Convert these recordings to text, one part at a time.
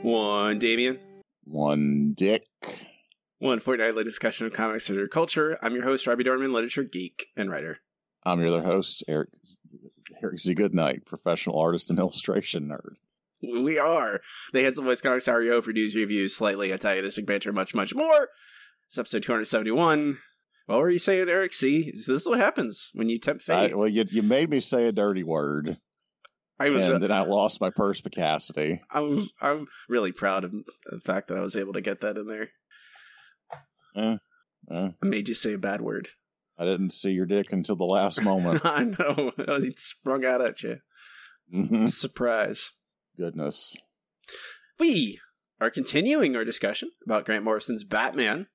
One Damien. One Dick. One fortnightly discussion of comics and culture. I'm your host, Robbie Dorman, literature geek and writer. I'm your other host, Eric Z. Goodnight, professional artist and illustration nerd. We are. They had some voice comics REO for news reviews, slightly antagonistic banter, much, much more. It's episode 271. What were you saying, Eric C? This is what happens when you tempt fate. You made me say a dirty word. Then I lost my perspicacity. I'm really proud of the fact that I was able to get that in there. I made you say a bad word. I didn't see your dick until the last moment. I know. It sprung out at you. Mm-hmm. Surprise. Goodness. We are continuing our discussion about Grant Morrison's Batman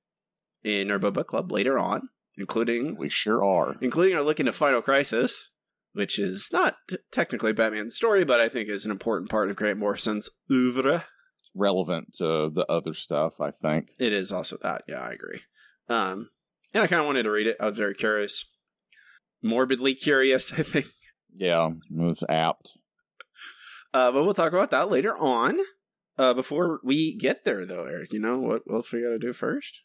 in our book club later on, including... We sure are. Including our look into Final Crisis, which is not technically Batman's story, but I think is an important part of Grant Morrison's oeuvre. Relevant to the other stuff, I think. It is also that. Yeah, I agree. And I kind of wanted to read it. I was very curious. Morbidly curious, I think. Yeah, that's apt. But we'll talk about that later on. Before we get there, though, Eric, you know what else we got to do first?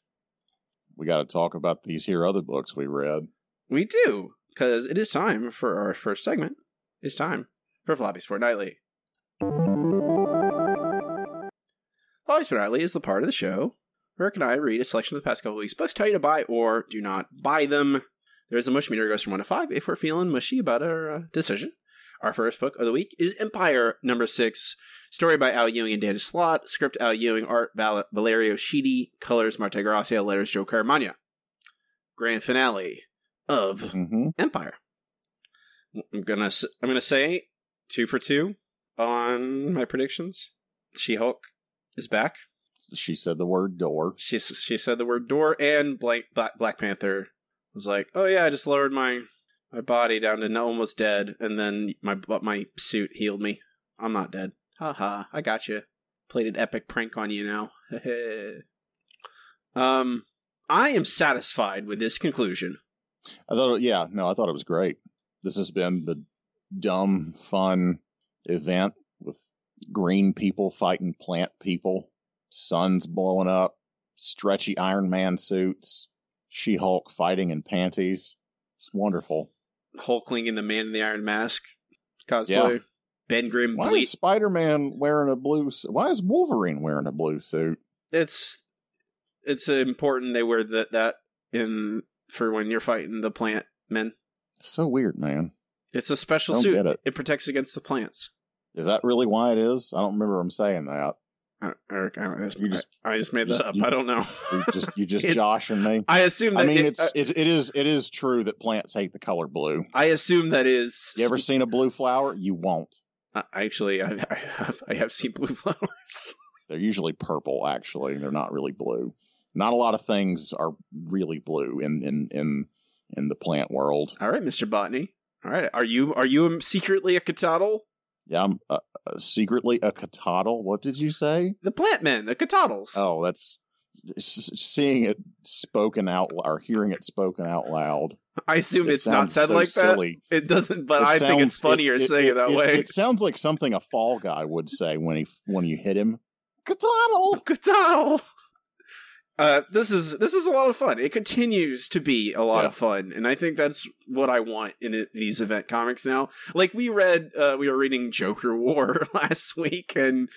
We got to talk about these here other books we read. We do. Because it is time for our first segment. It's time for Floppy Sport Nightly. Floppy Sport Nightly is the part of the show where Eric and I read a selection of the past couple weeks' books, tell you to buy or do not buy them. There's a mush meter that goes from 1 to 5 if we're feeling mushy about our decision. Our first book of the week is Empire, number 6. Story by Al Ewing and Daniel Slott. Script Al Ewing, art Valerio Schiti, colors Marta Gracia, letters Joe Caramagna. Grand finale of Empire. I'm gonna say 2 for 2 on my predictions. She-Hulk is back. She said the word door. She said the word door, and Black Panther was like, "Oh yeah, I just lowered my body down to almost dead, and then my suit healed me. I'm not dead. Haha, I got you. Played an epic prank on you now." I am satisfied with this conclusion. I thought it was great. This has been the dumb, fun event with green people fighting plant people, suns blowing up, stretchy Iron Man suits, She-Hulk fighting in panties. It's wonderful. Hulkling in the Man in the Iron Mask cosplay. Yeah. Ben Grimm. Why is Spider-Man wearing a blue suit? Why is Wolverine wearing a blue suit? It's important they wear that in... for when you're fighting the plant men. It's so weird, man. It's a special suit. It protects against the plants. Is that really why it is? I don't remember him saying that. Eric, I just made this up. I don't know. You just joshing me. I assume that... I mean, it is true that plants hate the color blue. I assume that is... You ever seen a blue flower? You won't. Actually, I have seen blue flowers. They're usually purple, actually. They're not really blue. Not a lot of things are really blue in the plant world. All right, Mr. Botany. All right, are you secretly a catodal? Yeah, I'm secretly a catodal. What did you say? The plant men, the catodals. Oh, that's seeing it spoken out or hearing it spoken out loud. I assume it's not said so like that. Silly. It doesn't, but I think it's funnier saying it that way. It sounds like something a Fall Guy would say when you hit him. Catodal, catodal. This is a lot of fun. It continues to be a lot of fun, and I think that's what I want in these event comics now. Like we were reading Joker War last week, and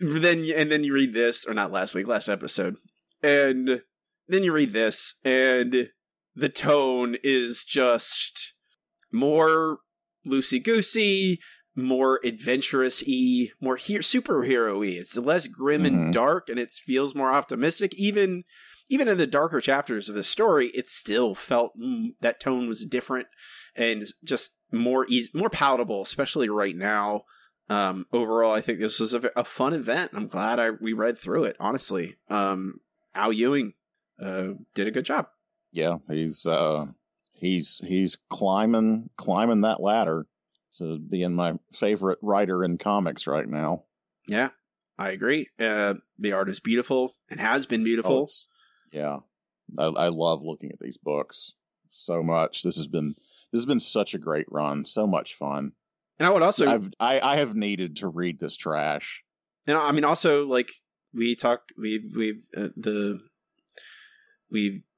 then you read this, or not last week, last episode, and then you read this, and the tone is just more loosey-goosey, more adventurous-y, more superhero-y. It's less grim and dark, and it feels more optimistic. Even in the darker chapters of the story, it still felt that tone was different and just more palatable, especially right now. Overall, I think this was a fun event. I'm glad we read through it, honestly. Al Ewing did a good job. Yeah, he's climbing that ladder to being my favorite writer in comics right now. Yeah, I agree. The art is beautiful and has been beautiful. Oh, yeah, I love looking at these books so much. This has been such a great run, so much fun. And I would also I have needed to read this trash. And I mean, also, like, we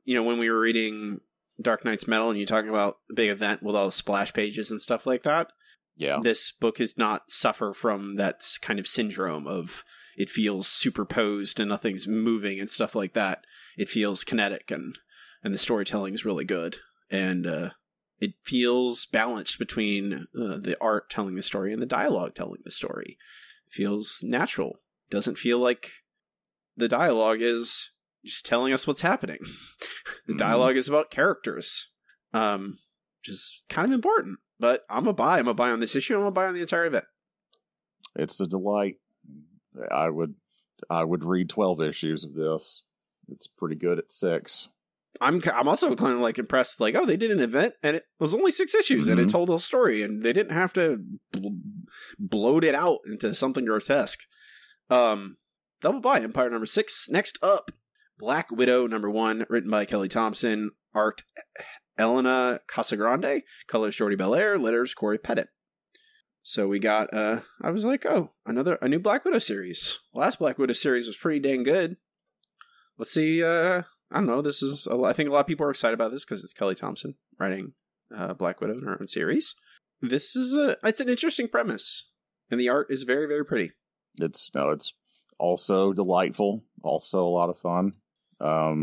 you know, when we were reading Dark Knight's Metal and you talk about the big event with all the splash pages and stuff like that. Yeah, this book does not suffer from that kind of syndrome of it feels superposed and nothing's moving and stuff like that. It feels kinetic and the storytelling is really good. And it feels balanced between the art telling the story and the dialogue telling the story. It feels natural. Doesn't feel like the dialogue is just telling us what's happening. The dialogue is about characters, which is kind of important. But I'm a buy. I'm a buy on this issue. I'm a buy on the entire event. It's a delight. I would read 12 issues of this. It's pretty good at 6. I'm also kind of like impressed, like, oh, they did an event and it was only 6 issues and it told a story and they didn't have to bloat it out into something grotesque. Double buy, Empire number 6. Next up, Black Widow number 1, written by Kelly Thompson, art Elena Casagrande, colors Jordi Belair, letters Corey Pettit. So we got, I was like, oh, a new Black Widow series. Last Black Widow series was pretty dang good. Let's see, I don't know. I think a lot of people are excited about this because it's Kelly Thompson writing Black Widow in her own series. This is it's an interesting premise, and the art is very, very pretty. It's also delightful, also a lot of fun. I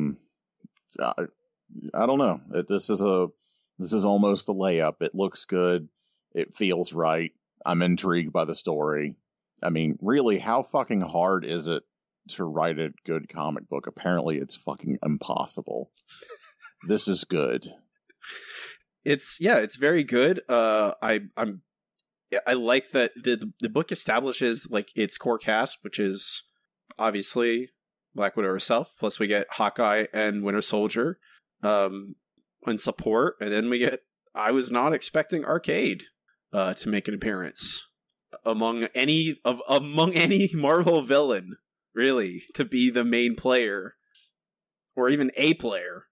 don't know. This is almost a layup. It looks good. It feels right. I'm intrigued by the story. I mean, really, how fucking hard is it to write a good comic book? Apparently it's fucking impossible. This is good. It's very good. I like that the book establishes, like, its core cast, which is obviously Black Widow herself, plus we get Hawkeye and Winter Soldier in support, and then we get, I was not expecting Arcade to make an appearance among any Marvel villain, really, to be the main player or even a player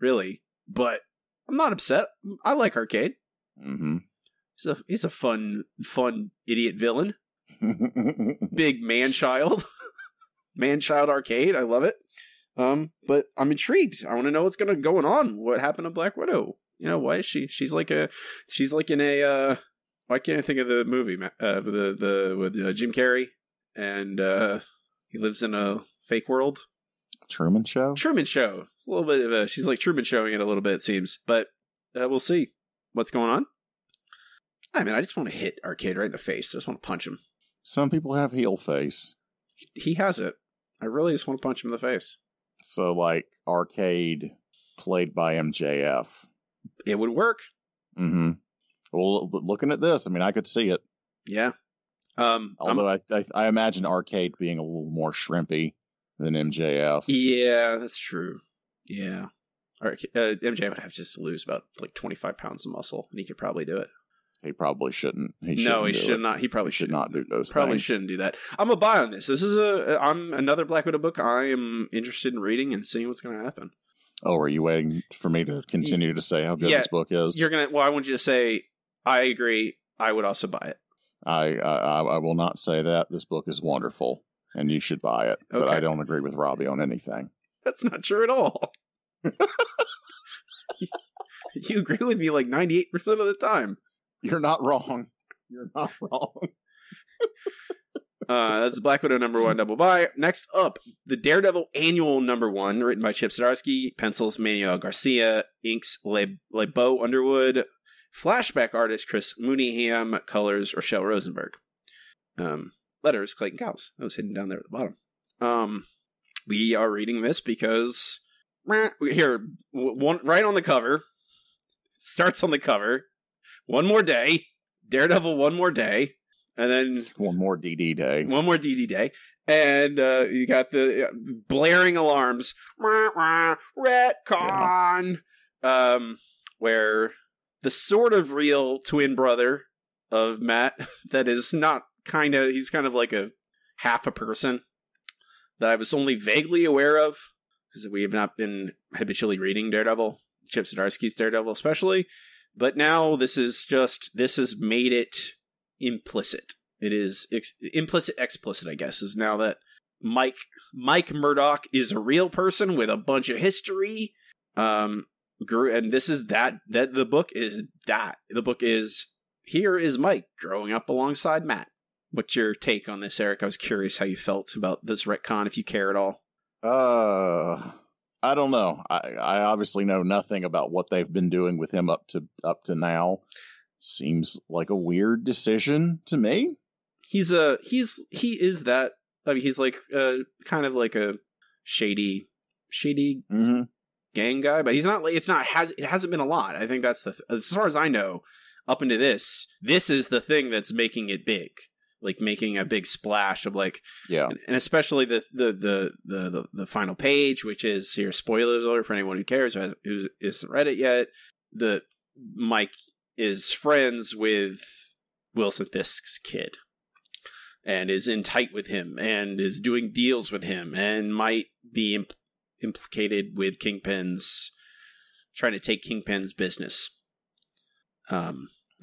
really, but I'm not upset. I like Arcade. He's a fun idiot villain. Big man-child Arcade. I love it. But I'm intrigued. I want to know what's going on. What happened to Black Widow? You know, why is she's like in a why can't I think of the movie with Jim Carrey and he lives in a fake world. Truman Show? Truman Show. It's a little bit of she's like Truman Showing it a little bit, it seems. But we'll see what's going on. I mean, I just want to hit Arcade right in the face. I just want to punch him. Some people have heel face. He has it. I really just want to punch him in the face. So, like, Arcade played by MJF. It would work. Mm-hmm. Well, looking at this, I mean, I could see it. Yeah. Although I imagine Arcade being a little more shrimpy than MJF. Yeah, that's true. Yeah. MJF would have to just lose about, like, 25 pounds of muscle, and he could probably do it. He probably shouldn't. He should not. He probably should not do those. Probably shouldn't do that. I'm a buy on this. This is I'm another Black Widow book I am interested in reading and seeing what's going to happen. Oh, are you waiting for me to continue to say how good this book is? Well, I want you to say, I agree. I would also buy it. I will not say that. This book is wonderful, and you should buy it. Okay. But I don't agree with Robbie on anything. That's not true at all. You agree with me like 98% of the time. You're not wrong. You're not wrong. That's Black Widow number 1 double buy. Next up, the Daredevil Annual number 1, written by Chip Zdarsky, pencils Manuel Garcia, inks Le Beau Underwood, flashback artist Chris Mooneyham, colors Rochelle Rosenberg, letters Clayton Cowles. That was hidden down there at the bottom. We are reading this because here, one right on the cover, starts on the cover. One more day. Daredevil, one more day. And then one more DD day. And you got the blaring alarms. Retcon. Yeah. Where the sort of real twin brother of Matt that is not kind of, he's kind of like a half a person that I was only vaguely aware of because we have not been habitually reading Daredevil, Chip Zdarsky's Daredevil especially. But now this has made it implicit. It is explicit, I guess, is now that Mike Murdoch is a real person with a bunch of history. And this is that the book is that. The book is, here is Mike growing up alongside Matt. What's your take on this, Eric? I was curious how you felt about this retcon, if you care at all. I don't know. I obviously know nothing about what they've been doing with him up to now. Seems like a weird decision to me. He is that. I mean, he's like kind of like a shady mm-hmm. gang guy, but he's not. It hasn't been a lot. I think that's as far as I know. Up into this is the thing that's making it big, like making a big splash of like, yeah, and especially the final page, which is here. Spoilers alert for anyone who cares who hasn't read it yet. The Mike is friends with Wilson Fisk's kid and is in tight with him and is doing deals with him and might be implicated with Kingpin's, trying to take Kingpin's business. That's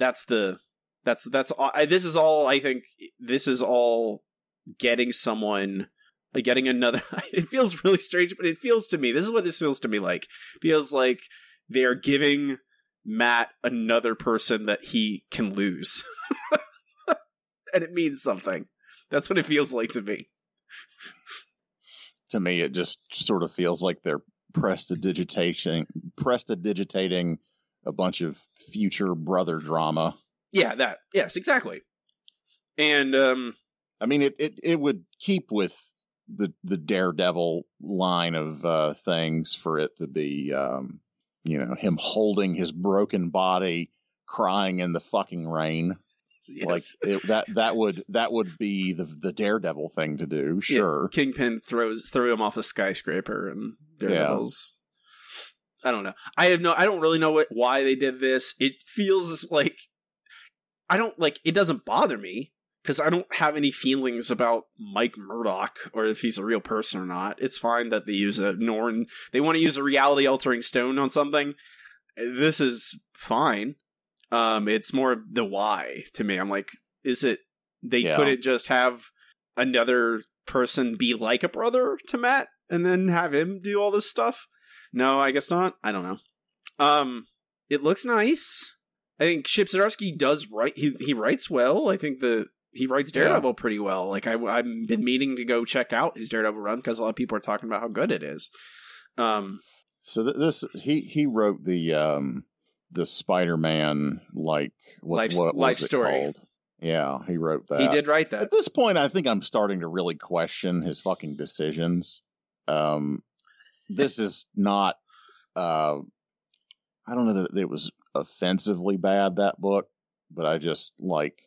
all. This is all getting another, it feels really strange, but this feels to me like feels like they are giving Matt another person that he can lose. And it means something. That's what it feels like to me. To me, it just sort of feels like they're prestidigitating a bunch of future brother drama. Yeah, that. Yes, exactly. And I mean, it would keep with the Daredevil line of things for it to be him holding his broken body, crying in the fucking rain. Yes. Like that would be the Daredevil thing to do. Sure. Yeah, Kingpin threw him off a skyscraper, and Daredevil's. Yeah. I don't know. I don't really know why they did this. It feels like it doesn't bother me because I don't have any feelings about Mike Murdoch or if he's a real person or not. It's fine that they use they want to use a reality altering stone on something. This is fine. It's more the why to me. I'm like, is it couldn't just have another person be like a brother to Matt and then have him do all this stuff? No, I guess not. I don't know. It looks nice. I think Chip Zdarsky does write. He writes well. I think he writes Daredevil pretty well. Like I've been meaning to go check out his Daredevil run because a lot of people are talking about how good it is. So he wrote the Spider-Man life story. Called? Yeah, he wrote that. He did write that. At this point, I think I'm starting to really question his fucking decisions. This is not, I don't know that it was offensively bad, that book, but I just like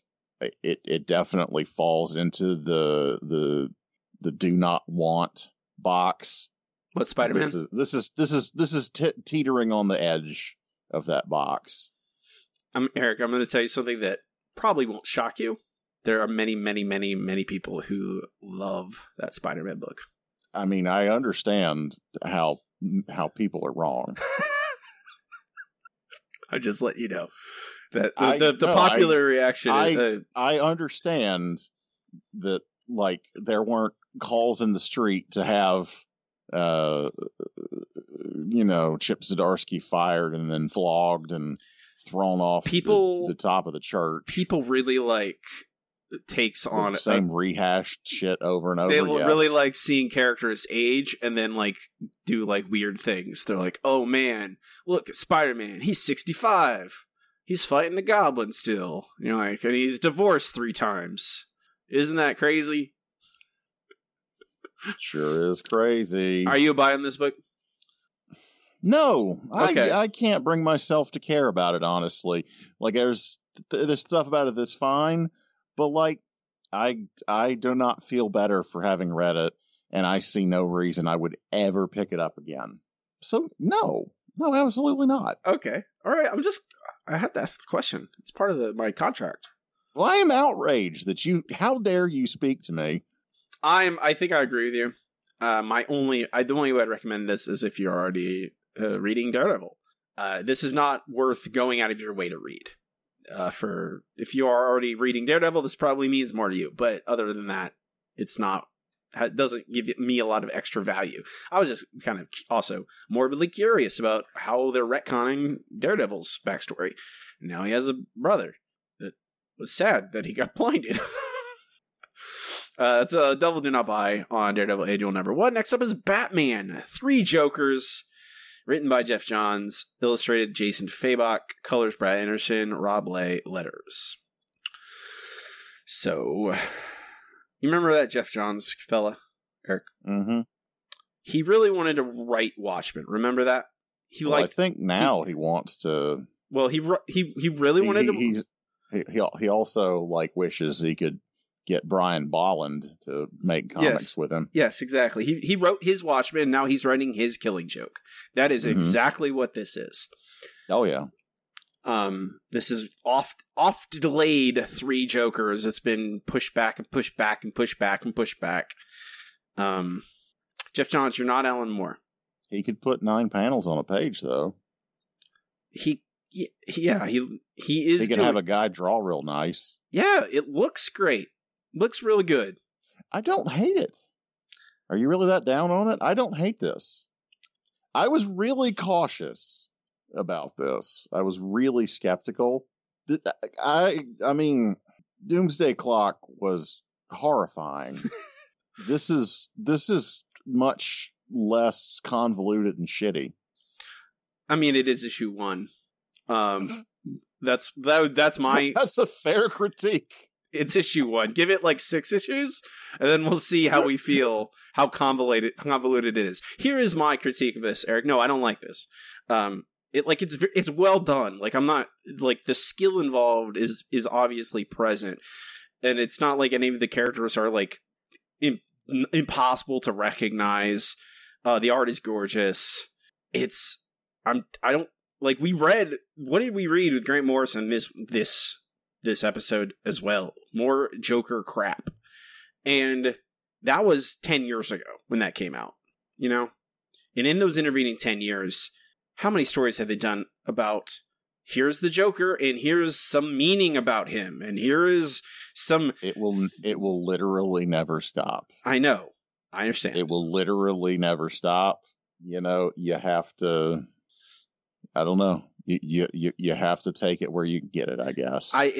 it definitely falls into the do not want box. What, Spider-Man? This is teetering on the edge of that box. Eric, I'm going to tell you something that probably won't shock you. There are many, many, many, many people who love that Spider-Man book. I mean, I understand how people are wrong. I just let you know that the popular reaction. I understand that, like, there weren't calls in the street to have, Chip Zdarsky fired and then flogged and thrown off the top of the church. People really like takes on the same rehashed shit over and over. They really like seeing characters age and then like do like weird things. They're like, oh man, look at Spider-Man, he's 65, he's fighting the Goblin still, and he's divorced 3 times. Isn't that crazy? Sure is crazy. Are you buying this book? No, okay. I can't bring myself to care about it, honestly. Like there's stuff about it that's fine. But like, I do not feel better for having read it, and I see no reason I would ever pick it up again. So no, absolutely not. Okay. All right. I have to ask the question. It's part of my contract. Well, I am outraged that how dare you speak to me? I think I agree with you. The only way I'd recommend this is if you're already reading Daredevil. This is not worth going out of your way to read. If you are already reading Daredevil, this probably means more to you. But other than that, it doesn't give me a lot of extra value. I was just kind of also morbidly curious about how they're retconning Daredevil's backstory. Now he has a brother that was sad that he got blinded. That's a Devil Do Not Buy on Daredevil Annual Number 1. Next up is Batman. 3 Jokers. Written by Geoff Johns. Illustrated Jason Fabok. Colors Brad Anderson. Rob Lay. Letters. So, you remember that Geoff Johns fella, Eric? Mm-hmm. He really wanted to write Watchmen. Remember that? I think now he wants to... Well, he really wanted to... He also, wishes he could get Brian Bolland to make comics with him. Yes, exactly. He wrote his Watchmen, and now he's writing his Killing Joke. That is exactly what this is. Oh, yeah. This is oft delayed 3 Jokers. It's been pushed back and pushed back and pushed back and pushed back. Geoff Johns, you're not Alan Moore. He could put 9 panels on a page, though. He is. He can have a guy draw real nice. Yeah, it looks great. Looks really good. I don't hate it. Are you really that down on it? I don't hate this. I was really cautious about this. I was really skeptical. I mean, Doomsday Clock was horrifying. This is much less convoluted and shitty. I mean, it is issue 1. That's a fair critique. It's issue 1. Give it 6 issues, and then we'll see how we feel, how convoluted it is. Here is my critique of this, Eric. No, I don't like this. It's well done. I'm not the skill involved is obviously present, and it's not like any of the characters are impossible to recognize. The art is gorgeous. What did we read with Grant Morrison this episode as well? More Joker crap. And that was 10 years ago when that came out, And in those intervening 10 years, how many stories have they done about here's the Joker and here's some meaning about him and here is some... It will literally never stop. I know. I understand. It will literally never stop. You have to... I don't know. You have to take it where you can get it, I guess. We're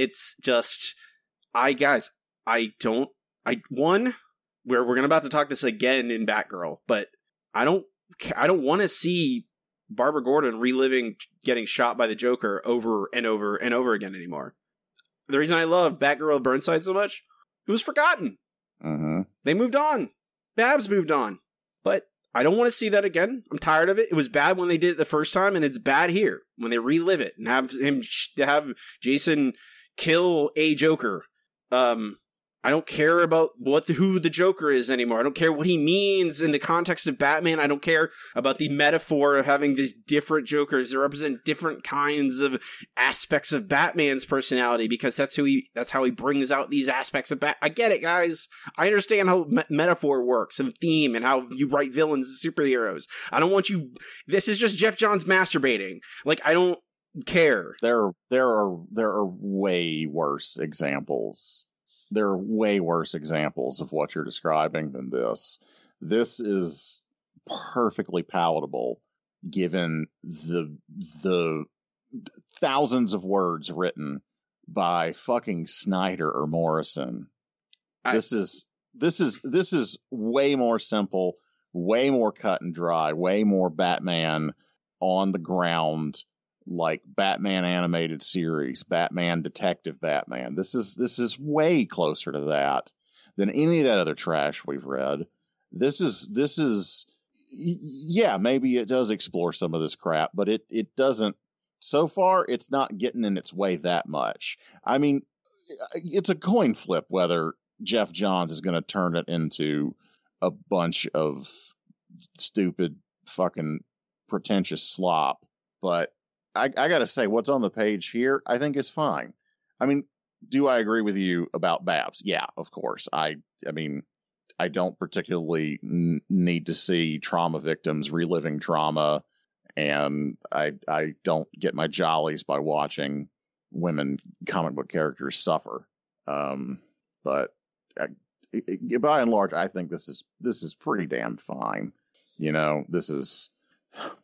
about to talk this again in Batgirl, but I don't want to see Barbara Gordon reliving getting shot by the Joker over and over and over again anymore. The reason I love Batgirl Burnside so much, it was forgotten. Mm-hmm. They moved on. Babs moved on. But I don't want to see that again. I'm tired of it. It was bad when they did it the first time, and it's bad here when they relive it and have him have Jason kill a Joker. I don't care about who the Joker is anymore. I don't care what he means in the context of Batman. I don't care about the metaphor of having these different Jokers that represent different kinds of aspects of Batman's personality, because that's how he brings out these aspects of Batman. I get it, guys. I understand how metaphor works and theme and how you write villains and superheroes. I don't want you... This is just Geoff Johns masturbating. I don't care. There are way worse examples. There are way worse examples of what you're describing than this. This is perfectly palatable, given the thousands of words written by fucking Snyder or Morrison. This is way more simple, way more cut and dry, way more Batman on the ground. Batman animated series, Batman Detective Batman. This is way closer to that than any of that other trash we've read. This is yeah, maybe it does explore some of this crap, but it doesn't. So far, it's not getting in its way that much. I mean, it's a coin flip whether Geoff Johns is going to turn it into a bunch of stupid fucking pretentious slop. But I got to say, what's on the page here, I think is fine. I mean, do I agree with you about Babs? Yeah, of course. I mean, I don't particularly need to see trauma victims reliving trauma, and I don't get my jollies by watching women comic book characters suffer. But by and large, I think this is pretty damn fine. You know, this is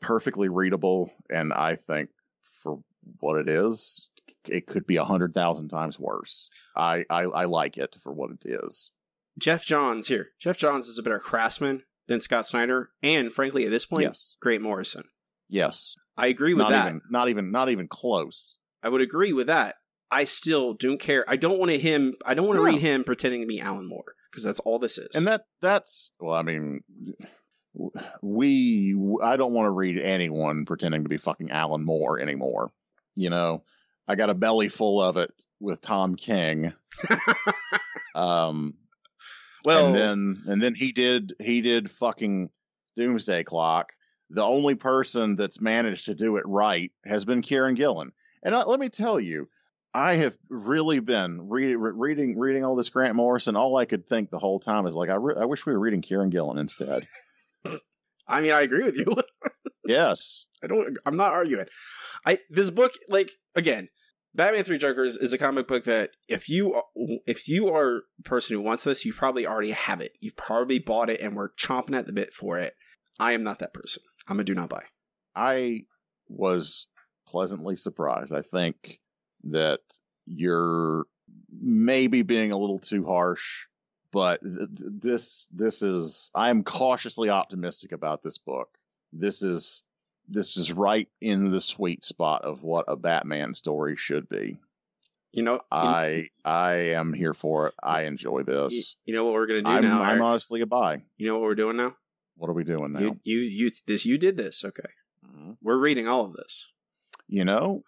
perfectly readable, and I think for what it is, it could be 100,000 times worse. I like it for what it is. Geoff Johns here. Geoff Johns is a better craftsman than Scott Snyder, and frankly, at this point, yes. Grant Morrison. Yes, I agree with that. Not even close. I would agree with that. I still don't care. I don't want to read him pretending to be Alan Moore, because that's all this is. And that's well. I mean, I don't want to read anyone pretending to be fucking Alan Moore anymore. You know, I got a belly full of it with Tom King. Well, and then he did fucking Doomsday Clock. The only person that's managed to do it right has been Kieran Gillen. And let me tell you, I have really been reading all this Grant Morrison. All I could think the whole time is like, I wish we were reading Kieran Gillen instead. I mean, I agree with you. Yes. I'm not arguing. This book, like, again, Batman 3 Jokers is a comic book that if you are a person who wants this, you probably already have it. You've probably bought it and were chomping at the bit for it. I am not that person. I'm a do not buy. I was pleasantly surprised. I think that you're maybe being a little too harsh, but this is, I am cautiously optimistic about this book. This is right in the sweet spot of what a Batman story should be. You know, I am here for it. I enjoy this. You know what we're going to do now? I'm honestly a buy. You know what we're doing now? What are we doing now? You did this. Okay. Mm-hmm. We're reading all of this. You know,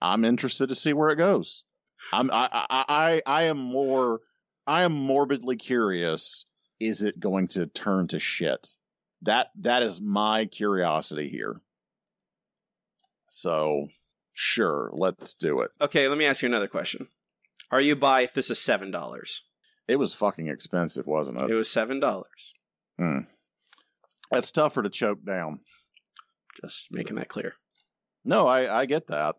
I'm interested to see where it goes. I am morbidly curious. Is it going to turn to shit? That is my curiosity here. So, sure, let's do it. Okay, let me ask you another question. Are you buy if this is $7? It was fucking expensive, wasn't it? It was $7. Mm. That's tougher to choke down. Just making that clear. No, I get that.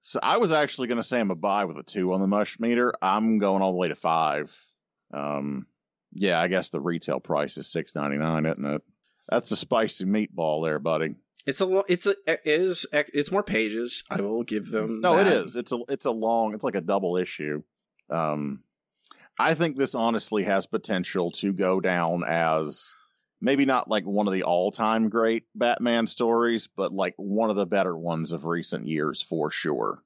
So I was actually going to say I'm a buy with a 2 on the mush meter. I'm going all the way to 5. Yeah, I guess the retail price is $6.99, isn't it? That's a spicy meatball there, buddy. It's more pages. I will give them. No, that. It is. It's a long. It's like a double issue. I think this honestly has potential to go down as maybe not like one of the all-time great Batman stories, but like one of the better ones of recent years for sure.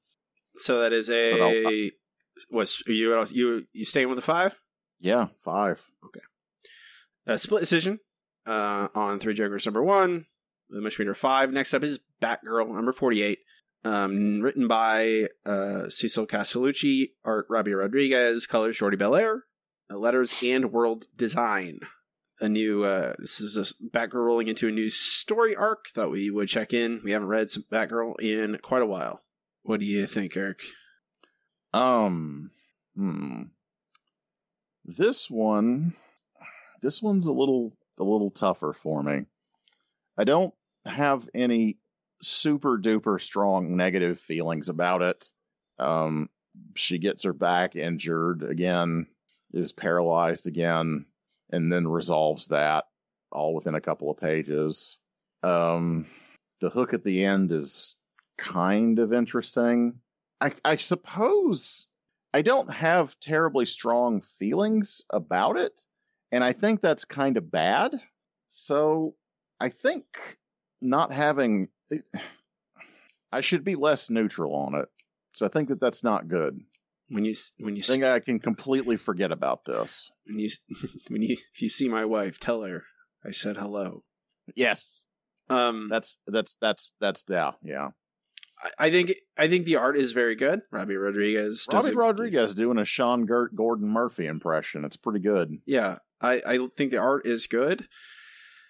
So that is a what's you staying with a 5? Yeah, 5. Okay. Split decision on 3 Jokers #1, the Mush Meter 5. Next up is Batgirl #48, written by Cecil Castellucci, art Robbie Rodriguez, colors Jordi Belair, letters Anne World Design. This is Batgirl rolling into a new story arc. Thought we would check in. We haven't read some Batgirl in quite a while. What do you think, Eric? This one's a little tougher for me. I don't have any super duper strong negative feelings about it. She gets her back injured again, is paralyzed again, and then resolves that all within a couple of pages. The hook at the end is kind of interesting. I suppose I don't have terribly strong feelings about it, and I think that's kind of bad. So I think not having it, I should be less neutral on it. So I think that's not good. When you think I can completely forget about this. If you see my wife, tell her I said hello. Yes. That's yeah. I think the art is very good. Robbie Rodriguez doing a Sean Gordon Murphy impression. It's pretty good. Yeah, I think the art is good.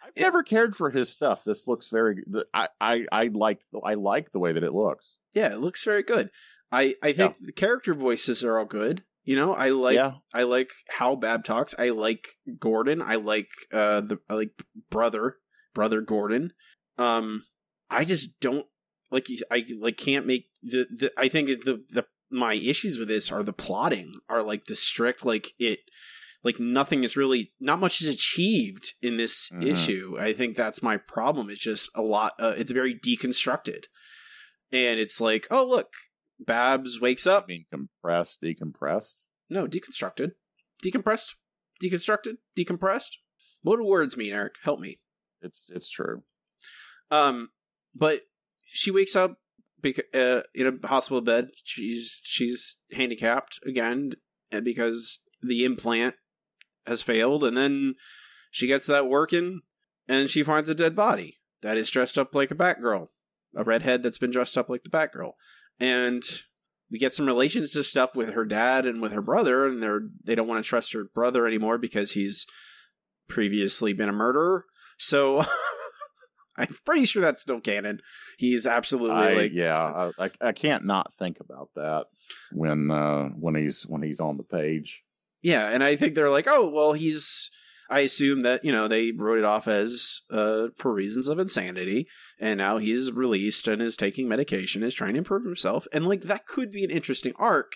I've never cared for his stuff. This looks very good. I like the way that it looks. Yeah, it looks very good. I think the character voices are all good. You know, I like how Bab talks. I like Gordon. I like brother Gordon. I just don't like. I think my issues with this are the plotting, are like the strict, like it. Like nothing is really, not much is achieved in this issue. I think that's my problem. It's just a lot. It's very deconstructed, and it's like, oh look, Babs wakes up. You mean compressed, decompressed? No, deconstructed, decompressed, deconstructed, decompressed. What do words mean, Eric? Help me. It's true. But she wakes up in a hospital bed. She's handicapped again because the implant has failed, and then she gets that working, and she finds a dead body that is dressed up like a Batgirl, a redhead that's been dressed up like the Batgirl, and we get some relations to stuff with her dad and with her brother, and they don't want to trust her brother anymore because he's previously been a murderer. So I'm pretty sure that's still canon. He's absolutely I can't not think about that when he's on the page. Yeah, and I think they're like, oh, well, I assume that, you know, they wrote it off as for reasons of insanity, and now he's released and is taking medication, is trying to improve himself, and, like, that could be an interesting arc,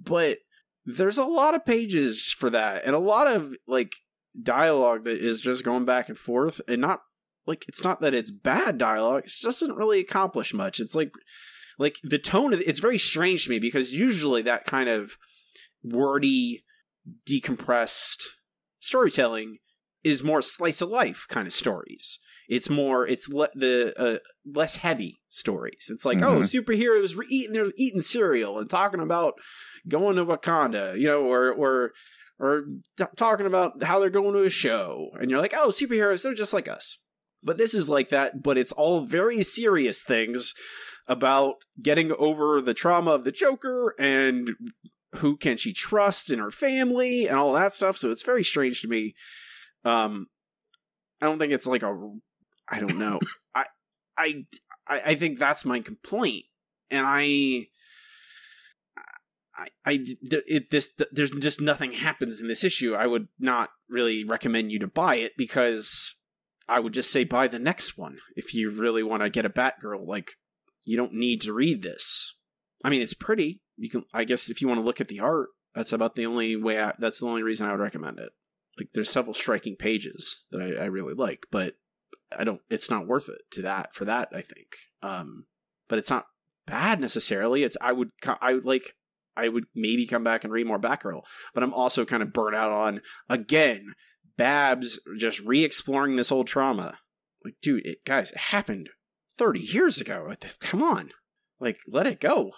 but there's a lot of pages for that, and a lot of, like, dialogue that is just going back and forth, and not, like, it's not that it's bad dialogue, it just doesn't really accomplish much. It's like, the tone of it's very strange to me, because usually that kind of wordy, decompressed storytelling is more slice of life kind of stories. It's less heavy stories. It's like, oh, superheroes were eating cereal and talking about going to Wakanda, you know, or talking about how they're going to a show, and you're like, oh, superheroes, they're just like us. But this is like that, but it's all very serious things about getting over the trauma of the Joker and who can she trust in her family and all that stuff. So it's very strange to me. I don't think it's like I don't know. I think that's my complaint. And there's just nothing happens in this issue. I would not really recommend you to buy it, because I would just say buy the next one. If you really want to get a Batgirl, like, you don't need to read this. I mean, it's pretty. You can, I guess, if you want to look at the art, that's about the only way. That's the only reason I would recommend it. Like, there's several striking pages that I really like, but I don't. It's not worth it for that. I think, but it's not bad necessarily. I would maybe come back and read more Batgirl, but I'm also kind of burnt out on, again, Babs just re-exploring this old trauma. Like, dude, it happened 30 years ago. Come on, like, let it go.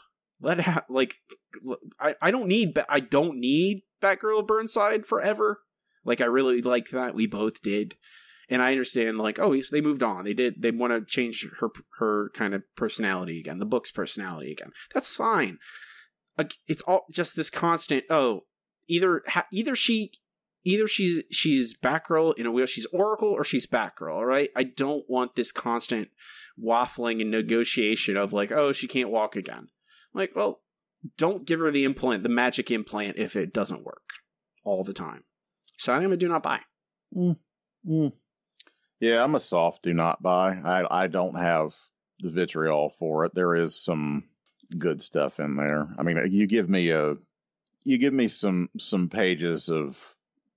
I don't need Batgirl Burnside forever. Like, I really liked that. We both did. And I understand, like, oh, they moved on. They want to change her kind of personality again, the book's personality again. That's fine. It's all just this constant, oh, either she's Batgirl in a wheel, she's Oracle, or she's Batgirl, all right? I don't want this constant waffling and negotiation of, like, oh, she can't walk again. Like, well, don't give her the implant, the magic implant, if it doesn't work all the time. So I'm a do not buy. Yeah, I'm a soft do not buy. I don't have the vitriol for it. There is some good stuff in there. I mean, you give me some pages of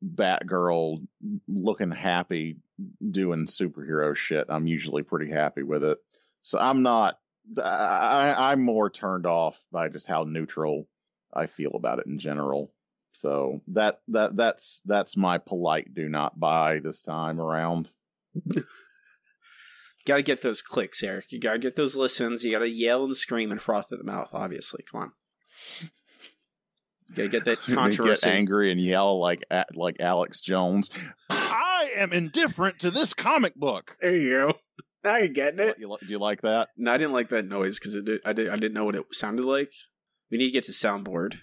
Batgirl looking happy doing superhero shit. I'm usually pretty happy with it. So I'm more turned off by just how neutral I feel about it in general. So that's my polite do not buy this time around. Got to get those clicks, Eric. You got to get those listens. You got to yell and scream and froth at the mouth. Obviously, come on. Got to get that controversy. Get angry and yell like Alex Jones. I am indifferent to this comic book. There you go. Now you're getting it. Do you like that? No, I didn't like that noise because I didn't know what it sounded like. We need to get to soundboard.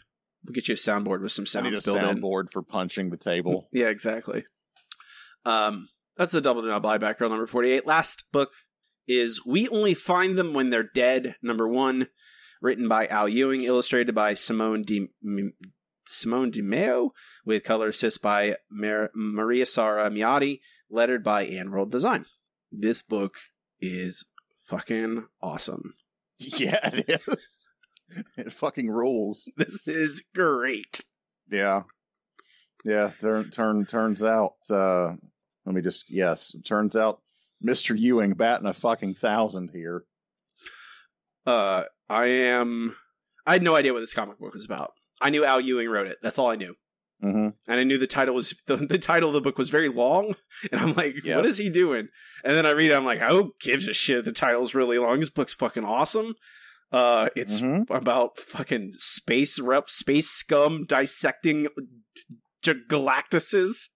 We'll get you a soundboard with some sounds built in. I need a soundboard for punching the table. Yeah, exactly. That's the Double Do Not Buy Back Girl, number 48. Last book is We Only Find Them When They're Dead, number 1, written by Al Ewing, illustrated by Simone Di Meo, with color assist by Maria Sara Miotti, lettered by Anne World Design. This book is fucking awesome. Yeah, it is. It fucking rules. This is great. Yeah. Yeah, turns out, turns out Mr. Ewing batting a fucking 1,000 here. I had no idea what this comic book was about. I knew Al Ewing wrote it. That's all I knew. Mm-hmm. And I knew the title was the title of the book was very long, and I'm like, yes. What is he doing? And then I read it, I'm like, who gives a shit? The title's really long. This book's fucking awesome. It's about fucking space scum dissecting galactuses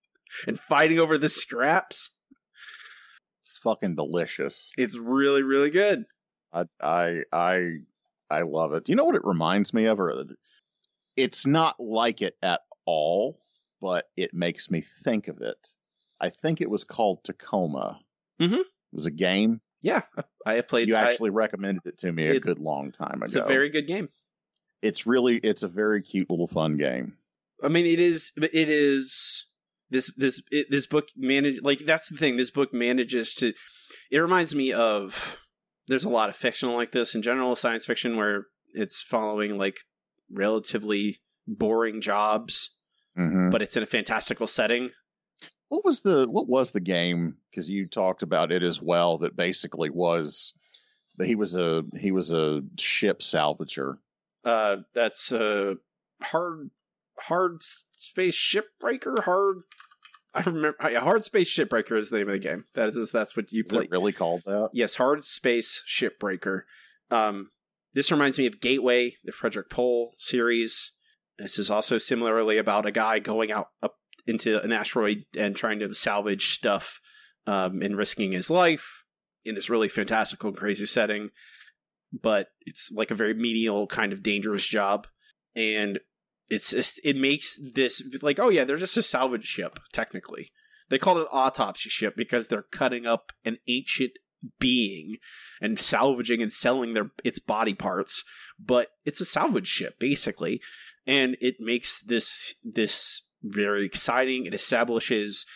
and fighting over the scraps. It's fucking delicious. It's really, really good. I love it. You know what it reminds me of? It's not like it at all, but it makes me think of it. I think it was called Tacoma. Mm-hmm. It was a game. Yeah, I have played. You actually recommended it to me a good long time ago. It's a very good game. It's a very cute little fun game. I mean, it is this book manage, like, that's the thing. This book manages to, it reminds me of, there's a lot of fiction like this in general, science fiction, where it's following like relatively boring jobs, but it's in a fantastical setting. What was the game? Because you talked about it as well. That basically was, he was a ship salvager. That's a hard space shipbreaker. Hard space shipbreaker is the name of the game. That's what you play. Is it really called that? Yes, hard space shipbreaker. This reminds me of Gateway, the Frederick Pohl series. This is also similarly about a guy going out up into an asteroid and trying to salvage stuff and risking his life in this really fantastical, crazy setting. But it's like a very menial kind of dangerous job. And it makes this like, oh yeah, they're just a salvage ship, technically. They called it an autopsy ship because they're cutting up an ancient being and salvaging and selling its body parts. But it's a salvage ship, basically. And it makes this very exciting. It establishes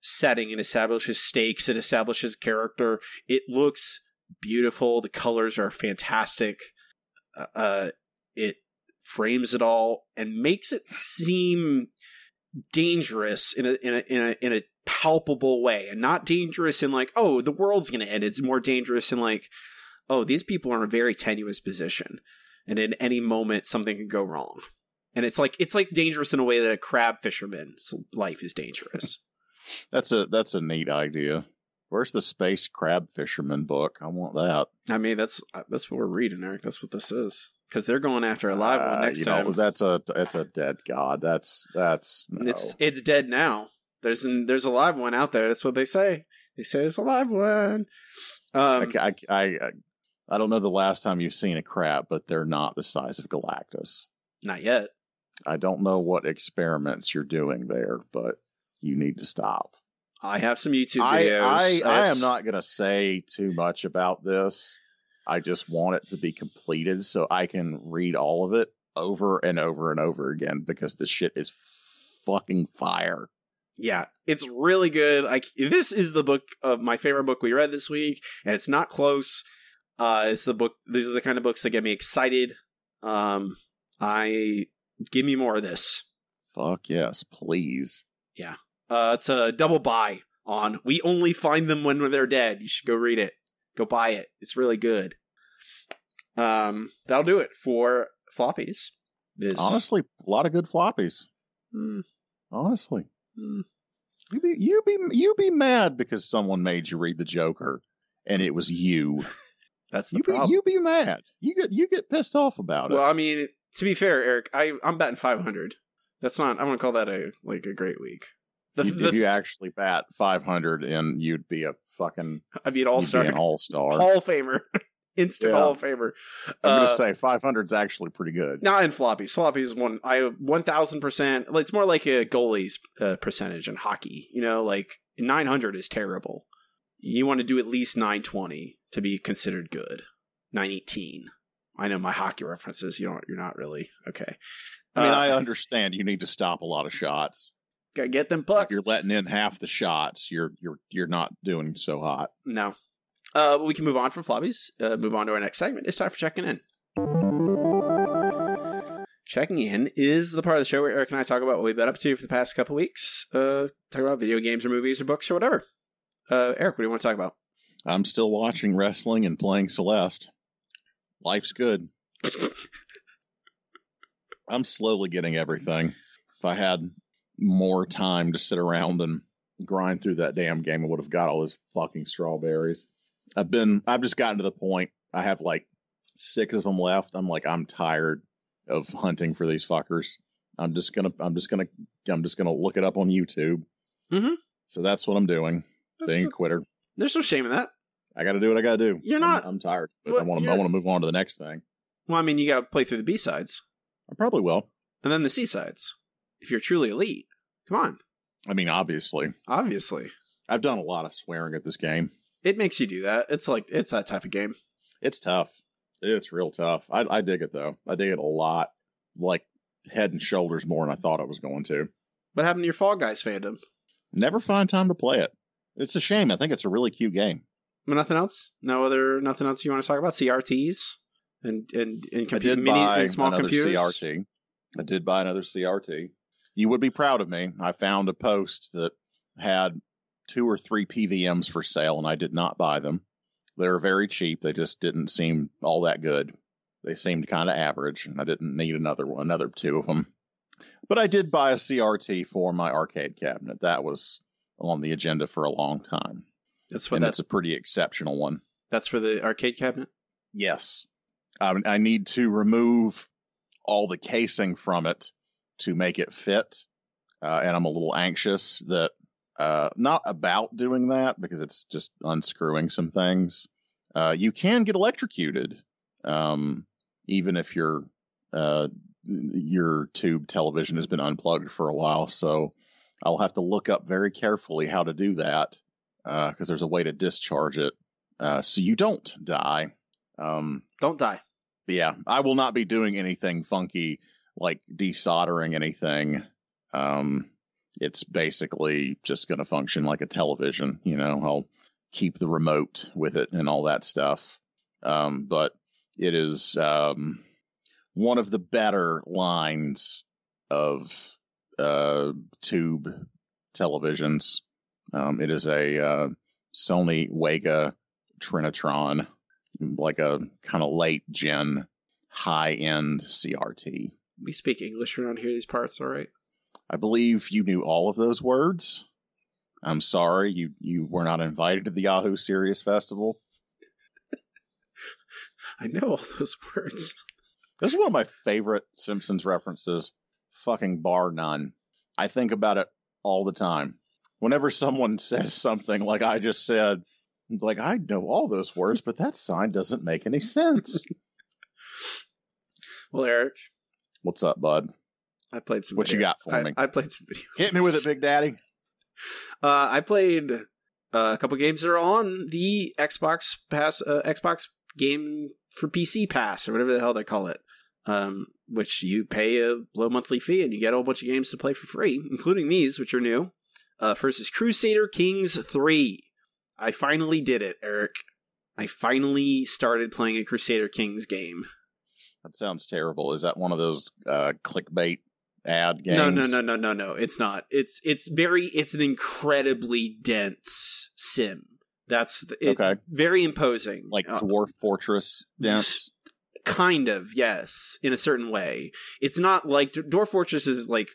setting, it establishes stakes, it establishes character. It looks beautiful. The colors are fantastic. It frames it all and makes it seem dangerous in a palpable way, and not dangerous in like, oh, the world's gonna end. It's more dangerous in like, oh, these people are in a very tenuous position, and in any moment something could go wrong. And it's like dangerous in a way that a crab fisherman's life is dangerous. That's a neat idea. Where's the space crab fisherman book? I want that. I mean, that's what we're reading, Eric. That's what this is. Because they're going after a live one next time. That's a dead god. No. It's dead now. There's a live one out there. That's what they say. They say it's a live one. I don't know the last time you've seen a crab, but they're not the size of Galactus. Not yet. I don't know what experiments you're doing there, but you need to stop. I have some YouTube videos. I am not going to say too much about this. I just want it to be completed so I can read all of it over and over and over again, because this shit is fucking fire. Yeah, it's really good. This is the book of my favorite book we read this week, and it's not close. It's the book. These are the kind of books that get me excited. Give me more of this. Fuck yes, please. Yeah. It's a double buy on We Only Find Them When They're Dead. You should go read it. Go buy it. It's really good. That'll do it for floppies. Honestly, a lot of good floppies. Mm. Honestly. Mm. You be mad because someone made you read The Joker and it was you. That's the problem. You be mad. You get pissed off about it. Well, I mean, to be fair, Eric, I'm batting 500. That's not. I want to call that a great week. If you actually bat 500 and you'd be a fucking... I'd be an all-star. You'd be an all-star. Hall of Famer. Instant Hall of Famer. I'm going to say 500 is actually pretty good. Not in floppies. Floppies, 1,000%. It's more like a goalie's percentage in hockey. You know, like 900 is terrible. You want to do at least 920 to be considered good. 918. I know my hockey references. You're not really. Okay. I mean, I understand you need to stop a lot of shots. Gotta get them pucks. If you're letting in half the shots, you're not doing so hot. No. We can move on from floppies. Move on to our next segment. It's time for Checking In. Checking In is the part of the show where Eric and I talk about what we've been up to for the past couple weeks. Talk about video games or movies or books or whatever. Eric, what do you want to talk about? I'm still watching wrestling and playing Celeste. Life's good. I'm slowly getting everything. If I had more time to sit around and grind through that damn game, I would have got all those fucking strawberries. I've just gotten to the point. I have like 6 of them left. I'm tired of hunting for these fuckers. I'm just gonna look it up on YouTube. Mm-hmm. So that's what I'm doing. Being a quitter. There's no shame in that. I got to do what I got to do. You're not. I'm tired. But well, I want to move on to the next thing. Well, I mean, you got to play through the B sides. I probably will. And then the C sides. If you're truly elite, come on. I mean, obviously. I've done a lot of swearing at this game. It makes you do that. It's that type of game. It's tough. It's real tough. I dig it, though. I dig it a lot. Like, head and shoulders more than I thought I was going to. What happened to your Fall Guys fandom? Never find time to play it. It's a shame. I think it's a really cute game. But nothing else? Nothing else you want to talk about? CRTs? And small computers? I did buy another CRT. You would be proud of me. I found a post that had 2 or 3 PVMs for sale, and I did not buy them. They're very cheap. They just didn't seem all that good. They seemed kind of average, and I didn't need another 2 of them. But I did buy a CRT for my arcade cabinet. That was on the agenda for a long time. That's a pretty exceptional one. That's for the arcade cabinet? Yes. I need to remove all the casing from it to make it fit. And I'm a little anxious that not about doing that because it's just unscrewing some things. You can get electrocuted even if your tube television has been unplugged for a while. So I'll have to look up very carefully how to do that, because there's a way to discharge it so you don't die. Don't die. Yeah, I will not be doing anything funky like desoldering anything. It's basically just going to function like a television. You know, I'll keep the remote with it and all that stuff. But it is one of the better lines of tube televisions. It is a Sony Wega Trinitron, like a kind of late gen high end CRT. We speak English around here, these parts, all right? I believe you knew all of those words. I'm sorry, you were not invited to the Yahoo Serious Festival. I know all those words. This is one of my favorite Simpsons references, fucking bar none. I think about it all the time. Whenever someone says something like I just said, like, I know all those words, but that sign doesn't make any sense. Well, Eric. What's up, bud? I played some. What you got for me? I played some video. Hit me with it, Big Daddy. I played a couple games that are on the Xbox Pass, Xbox Game for PC Pass, or whatever the hell they call it, which you pay a low monthly fee and you get a whole bunch of games to play for free, including these, which are new. First is Crusader Kings 3. I finally did it, Eric. I finally started playing a Crusader Kings game. That sounds terrible. Is that one of those clickbait ad games? No. It's not. It's an incredibly dense sim. Okay. Very imposing. Like Dwarf Fortress dense? Kind of, yes. In a certain way. It's not like... Dwarf Fortress is like...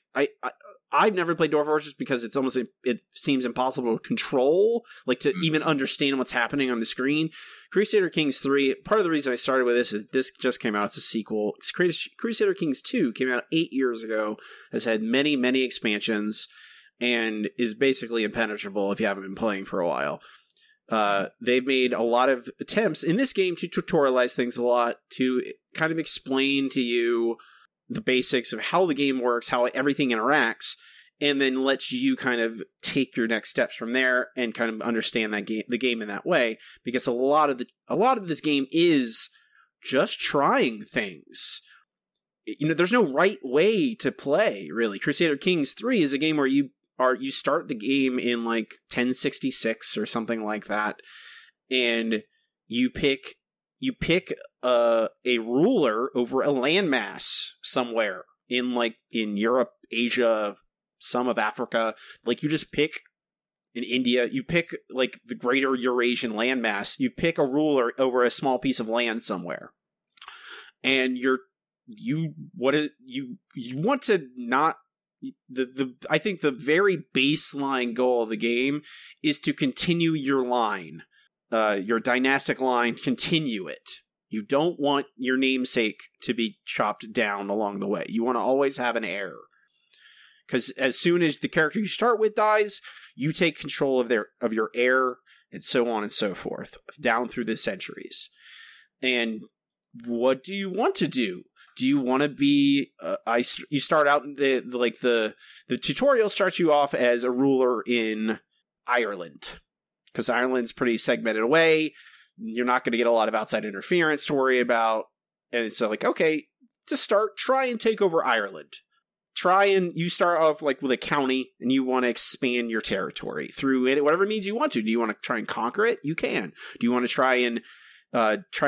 I've never played Dwarf Fortress because it's almost, it seems impossible to control, like to even understand what's happening on the screen. Crusader Kings 3, part of the reason I started with this is this just came out. It's a sequel. Crusader Kings 2 came out 8 years ago, has had many, many expansions, and is basically impenetrable if you haven't been playing for a while. They've made a lot of attempts in this game to tutorialize things a lot, to kind of explain to you the basics of how the game works, how everything interacts, and then lets you kind of take your next steps from there and kind of understand that game, the game in that way, because a lot of this game is just trying things. You know, there's no right way to play, really. Crusader Kings 3 is a game where you start the game in like 1066 or something like that, and you pick a ruler over a landmass somewhere in Europe, Asia, some of Africa. Like, you just pick in India, you pick like the greater Eurasian landmass, you pick a ruler over a small piece of land somewhere, and you want to not. I think the very baseline goal of the game is to continue your line, your dynastic line, continue it. You don't want your namesake to be chopped down along the way. You want to always have an heir. Because as soon as the character you start with dies, you take control of your heir, and so on and so forth, down through the centuries. And what do you want to do? Do you want to be? You start out in the tutorial starts you off as a ruler in Ireland, because Ireland's pretty segmented away. You're not going to get a lot of outside interference to worry about, and it's like, okay, to start, try and take over Ireland. You start off like with a county, and you want to expand your territory through it, whatever means you want to. Do you want to try and conquer it? You can. Do you want to try and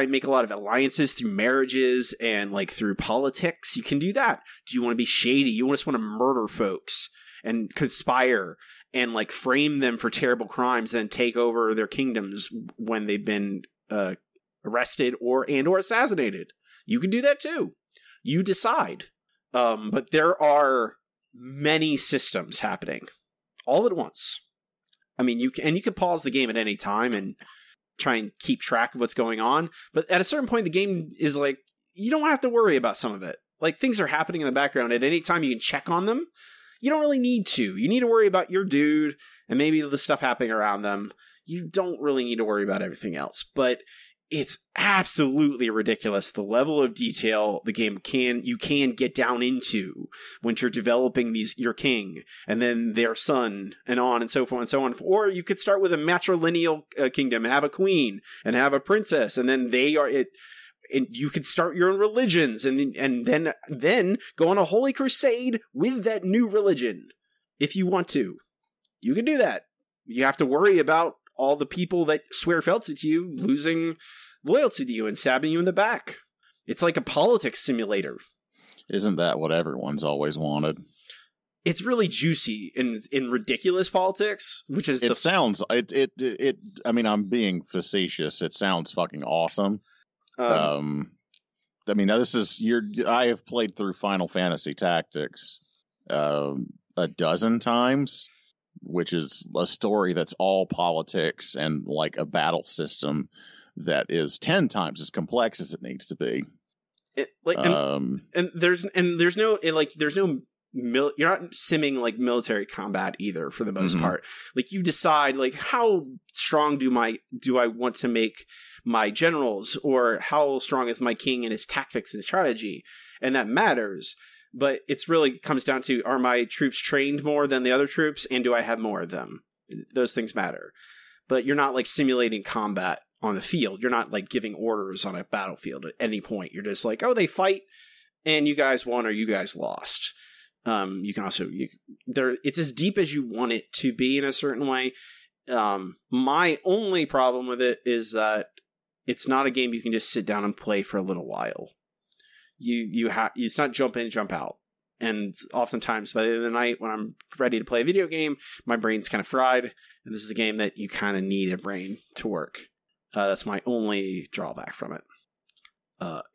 make a lot of alliances through marriages and like through politics? You can do that. Do you want to be shady? You just want to murder folks and conspire and like frame them for terrible crimes, then take over their kingdoms when they've been arrested or assassinated? You can do that too. You decide. But there are many systems happening all at once. I mean, you can pause the game at any time and try and keep track of what's going on, but at a certain point the game is like, you don't have to worry about some of it. Like, things are happening in the background at any time. You can check on them. You don't really need to. You need to worry about your dude and maybe the stuff happening around them. You don't really need to worry about everything else, but it's absolutely ridiculous the level of detail the game you can get down into when you're developing your king and then their son and on and so forth and so on. Or you could start with a matrilineal kingdom and have a queen and have a princess, and then they are it. And you could start your own religions and then go on a holy crusade with that new religion if you want to. You can do that. You have to worry about all the people that swear fealty to you losing loyalty to you and stabbing you in the back. It's like a politics simulator. Isn't that what everyone's always wanted? It's really juicy in ridiculous politics, which is I mean, I'm being facetious. It sounds fucking awesome. I mean, I have played through Final Fantasy Tactics a dozen times, which is a story that's all politics and like a battle system that is 10 times as complex as it needs to be. You're not simming like military combat either for the most part. Like, you decide like, how strong do I want to make my generals, or how strong is my king and his tactics and strategy, and that matters. But it's really comes down to, are my troops trained more than the other troops, and do I have more of them? Those things matter. But you're not like simulating combat on the field. You're not like giving orders on a battlefield at any point. You're just like, oh, they fight, and you guys won or you guys lost. You can also it's as deep as you want it to be in a certain way. My only problem with it is that it's not a game you can just sit down and play for a little while. It's not jump in, jump out. And oftentimes by the end of the night, when I'm ready to play a video game, my brain's kind of fried, and this is a game that you kind of need a brain to work. That's my only drawback from it.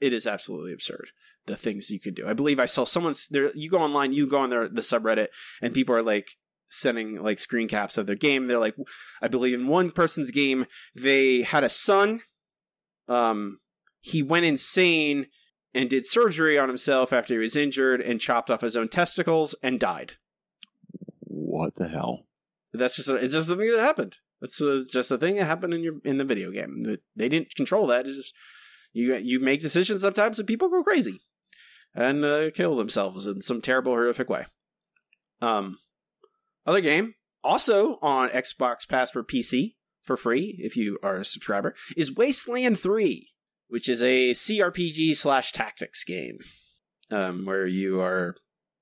It is absolutely absurd, the things you can do. I believe I saw someone's there. You go online, you go on the subreddit, and people are like sending like screen caps of their game. They're like, I believe in one person's game, they had a son. He went insane and did surgery on himself after he was injured and chopped off his own testicles and died. what the hell? That's just it's just something that happened. It's just a thing that happened in the video game. They didn't control that. It's just you make decisions sometimes, and people go crazy and kill themselves in some terrible, horrific way. Other game also on Xbox Pass for PC for free if you are a subscriber is Wasteland 3, which is a CRPG / tactics game where you are.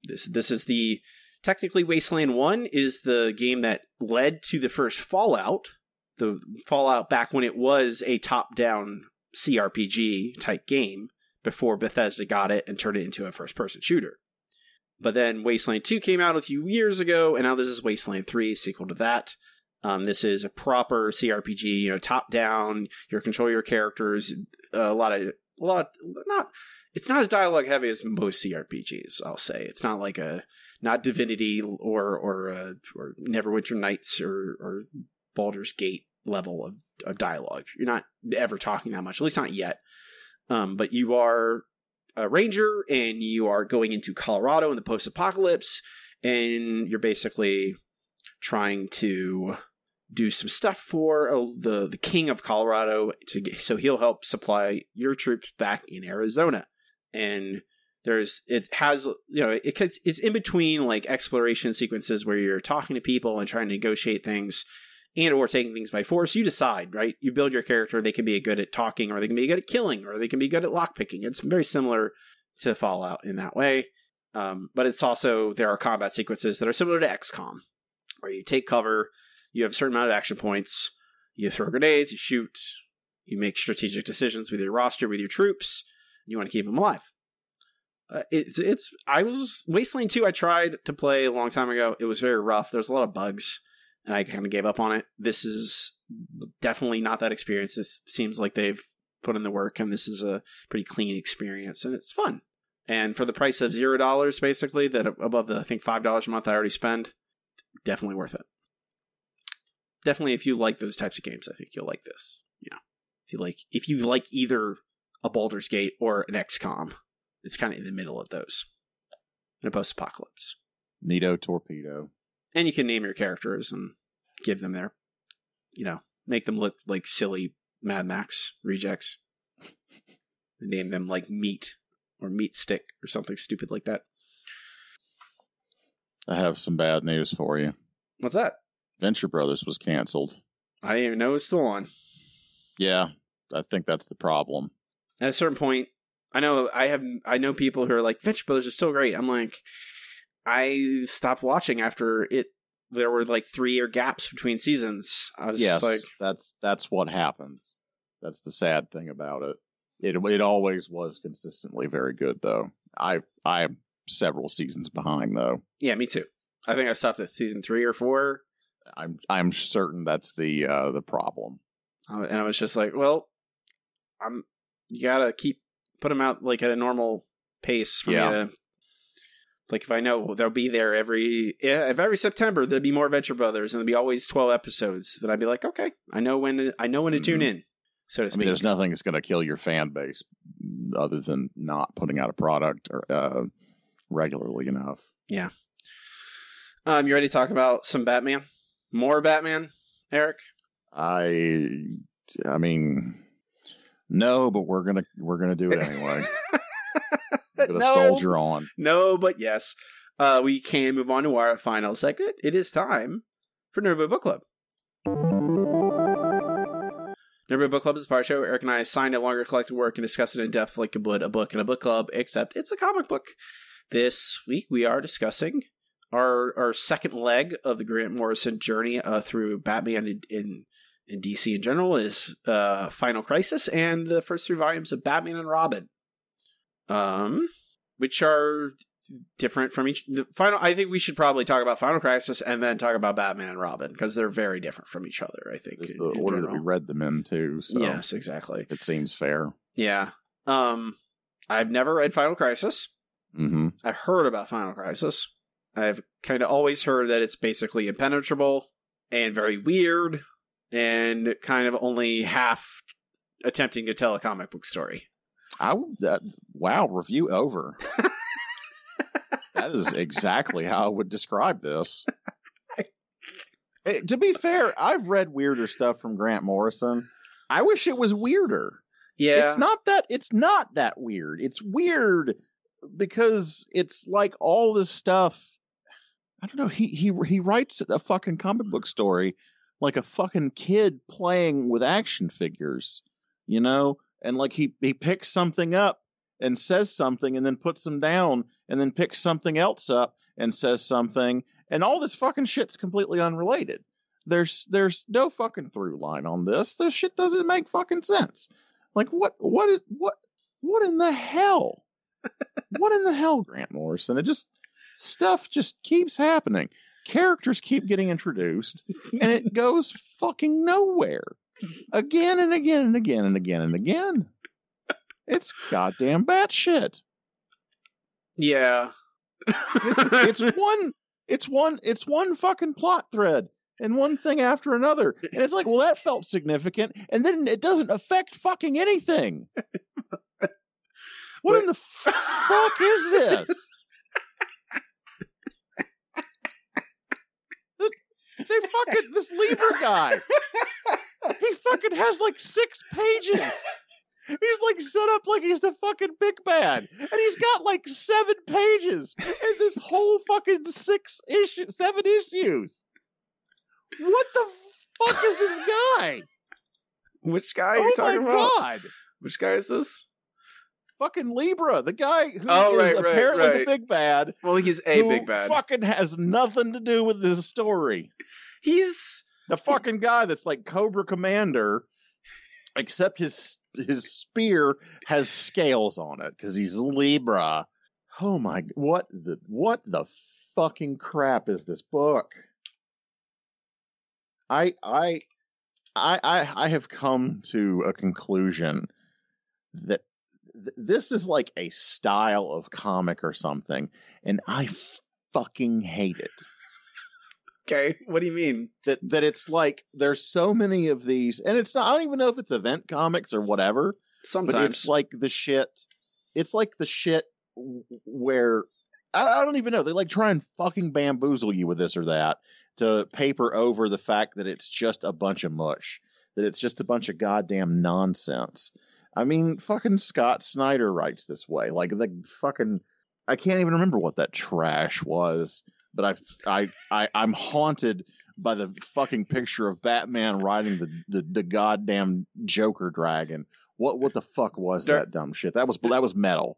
This is the technically Wasteland 1 is the game that led to the first Fallout. The Fallout back when it was a top-down CRPG type game before Bethesda got it and turned it into a first-person shooter. But then Wasteland 2 came out a few years ago, and now this is Wasteland 3, sequel to that. This is a proper CRPG, top-down. You control your characters. It's not as dialogue heavy as most CRPGs, I'll say. It's not like not Divinity or Neverwinter Nights or Baldur's Gate level of dialogue. You're not ever talking that much, at least not yet. But you are a ranger and you are going into Colorado in the post-apocalypse, and you're basically trying to do some stuff for the king of Colorado so he'll help supply your troops back in Arizona. And it's in between like exploration sequences where you're talking to people and trying to negotiate things and or taking things by force. You decide, right? You build your character. They can be good at talking, or they can be good at killing, or they can be good at lockpicking. It's very similar to Fallout in that way. But it's also, there are combat sequences that are similar to XCOM where you take cover, you have a certain amount of action points, you throw grenades, you shoot, you make strategic decisions with your roster, with your troops. You want to keep them alive. Wasteland 2, I tried to play a long time ago. It was very rough. There's a lot of bugs, and I kind of gave up on it. This is definitely not that experience. This seems like they've put in the work, and this is a pretty clean experience, and it's fun. And for the price of $0, basically, that above the, I think, $5 a month I already spend, definitely worth it. Definitely, if you like those types of games, I think you'll like this. If you like either a Baldur's Gate or an XCOM, it's kind of in the middle of those. In a post-apocalypse. Neato Torpedo. And you can name your characters and give them their, make them look like silly Mad Max rejects. Name them like Meat or Meat Stick or something stupid like that. I have some bad news for you. What's that? Venture Brothers was canceled. I didn't even know it was still on. Yeah, I think that's the problem. At a certain point, I know people who are like, Venture Brothers is still great. I'm like, I stopped watching after it. There were like 3-year gaps between seasons. I was just like, that's what happens. That's the sad thing about it. It always was consistently very good, though. I am several seasons behind, though. Yeah, me too. I think I stopped at season 3 or 4. I'm certain that's the problem. And I was just like, well, you gotta put them out like at a normal pace. Me to, like, if I know they'll be there every September, there'll be more Venture Brothers, and there'll be always 12 episodes. Then I'd be like, okay, I know when to tune in. So to speak. There's nothing that's gonna kill your fan base other than not putting out a product or regularly enough. Yeah. You ready to talk about some Batman? More Batman, Eric? I mean, no, but we're gonna do it anyway. We're gonna soldier on. No, but yes, we can move on to our final segment. It is time for Nerd Book Club. Nerd Book Club is a part of the show. Eric and I assign a longer collected work and discuss it in depth like a book in a book club, except it's a comic book. This week we are discussing Our second leg of the Grant Morrison journey through Batman in DC in general is Final Crisis and the first 3 volumes of Batman and Robin, which are different from each. I think we should probably talk about Final Crisis and then talk about Batman and Robin because they're very different from each other. I think it's the order that we read them in too. So yes, exactly. It seems fair. Yeah. I've never read Final Crisis. Mm-hmm. I've heard about Final Crisis. I've kind of always heard that it's basically impenetrable and very weird and kind of only half attempting to tell a comic book story. Review over. That is exactly how I would describe this. To be fair, I've read weirder stuff from Grant Morrison. I wish it was weirder. Yeah. It's not that weird. It's weird because it's like all this stuff. I don't know. He writes a fucking comic book story like a fucking kid playing with action figures, you know? And like he picks something up and says something and then puts them down and then picks something else up and says something. And all this fucking shit's completely unrelated. There's no fucking through line on this. This shit doesn't make fucking sense. Like what in the hell? What in the hell, Grant Morrison? Stuff just keeps happening. Characters keep getting introduced and it goes fucking nowhere. Again and again and again and again and again. It's goddamn batshit. Yeah. It's one fucking plot thread and one thing after another. And it's like, well, that felt significant. And then it doesn't affect fucking anything. What in the fuck is this? This Lieber guy. He fucking has like 6 pages. He's like set up like he's the fucking big bad. And he's got like 7 pages. And this whole fucking 7 issues. What the fuck is this guy? Which guy are you talking about? Oh my god. Which guy is this? Fucking Libra, the guy who is apparently the big bad. Well, he's a big bad. Fucking has nothing to do with this story. He's the fucking guy that's like Cobra Commander, except his spear has scales on it because he's Libra. Oh my! What the fucking crap is this book? I have come to a conclusion that this is like a style of comic or something, and I fucking hate it. Okay, what do you mean? That it's like there's so many of these, and it's not. I don't even know if it's event comics or whatever. Sometimes, but it's like the shit. It's like the shit where I don't even know. They like try and fucking bamboozle you with this or that to paper over the fact that it's just a bunch of mush, that it's just a bunch of goddamn nonsense. I mean, fucking Scott Snyder writes this way. Like the fucking, I can't even remember what that trash was, but I'm haunted by the fucking picture of Batman riding the goddamn Joker dragon. What the fuck was that dumb shit? That was metal.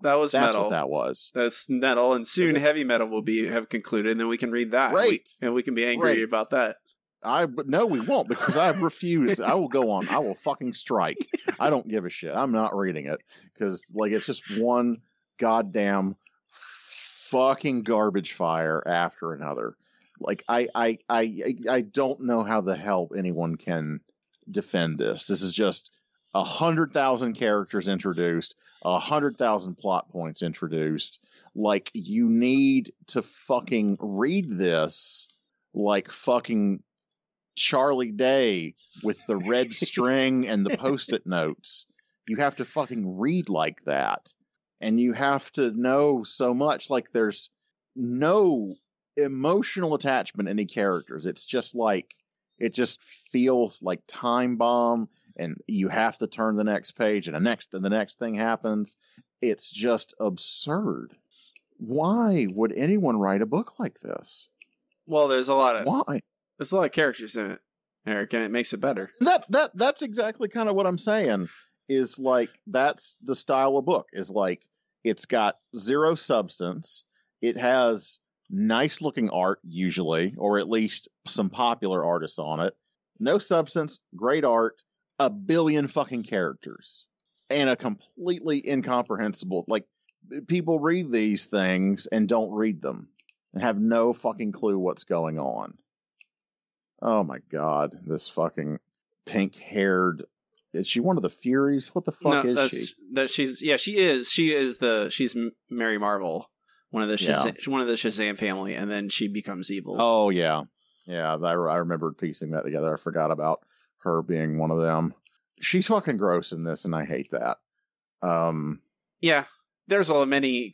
That's metal. What that was. That's metal, and soon heavy metal will have concluded, and then we can read that, right? And we can be angry about that. No, we won't, because I refuse. I will go on. I will fucking strike. I don't give a shit. I'm not reading it because, like, it's just one goddamn fucking garbage fire after another. Like, I don't know how the hell anyone can defend this. This is just 100,000 characters introduced, 100,000 plot points introduced. Like, you need to fucking read this, like fucking Charlie Day with the red string and the post-it notes. You have to fucking read like that, and you have to know so much. Like, there's no emotional attachment to any characters. It's just like, it just feels like time bomb, and you have to turn the next page and the next thing happens. It's just absurd. Why would anyone write a book like this? Well, there's a lot of characters in it, Eric, and it makes it better. That's exactly kind of what I'm saying. Is like, that's the style of book. Is like, it's got zero substance. It has nice looking art usually, or at least some popular artists on it. No substance, great art, 1 billion fucking characters, and a completely incomprehensible. Like, people read these things and don't read them and have no fucking clue what's going on. Oh my god, this fucking pink-haired... Is she one of the Furies? What the fuck is she? She's Mary Marvel, one of the Shazam family, and then she becomes evil. Oh yeah. Yeah, I remembered piecing that together. I forgot about her being one of them. She's fucking gross in this, and I hate that. Yeah. there's many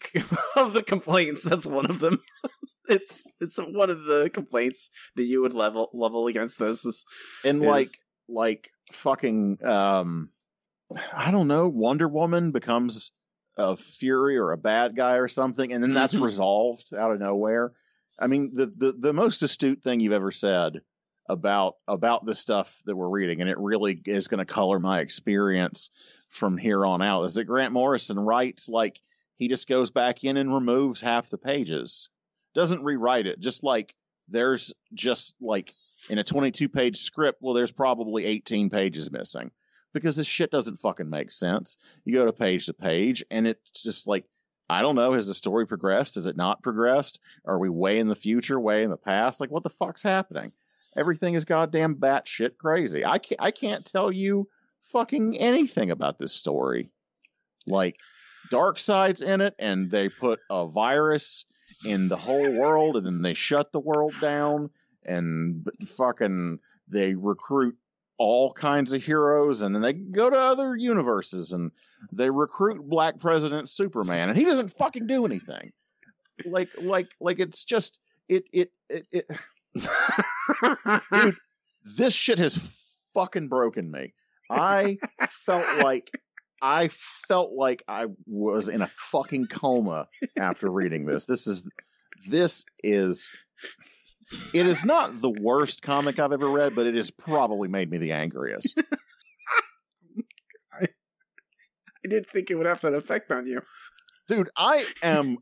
of the complaints. That's one of them. It's one of the complaints that you would level against this is, like fucking I don't know, Wonder Woman becomes a Fury or a bad guy or something, and then that's resolved out of nowhere. I mean, the most astute thing you've ever said about the stuff that we're reading, and it really is going to color my experience from here on out, is that Grant Morrison writes like he just goes back in and removes half the pages. Doesn't rewrite it. Just like there's just like in a 22-page script, well, there's probably 18 pages missing because this shit doesn't fucking make sense. You go to page, and it's just like, I don't know. Has the story progressed? Has it not progressed? Are we way in the future, way in the past? Like, what the fuck's happening? Everything is goddamn batshit crazy. I can't tell you fucking anything about this story. Like, Darkseid's in it, and they put a virus in the whole world, and then they shut the world down, and fucking they recruit all kinds of heroes, and then they go to other universes, and they recruit Black President Superman, and he doesn't fucking do anything. Like it's just it. Dude, this shit has fucking broken me. I felt like I was in a fucking coma after reading this. This is it is not the worst comic I've ever read, but it has probably made me the angriest. I didn't think it would have that effect on you. Dude, I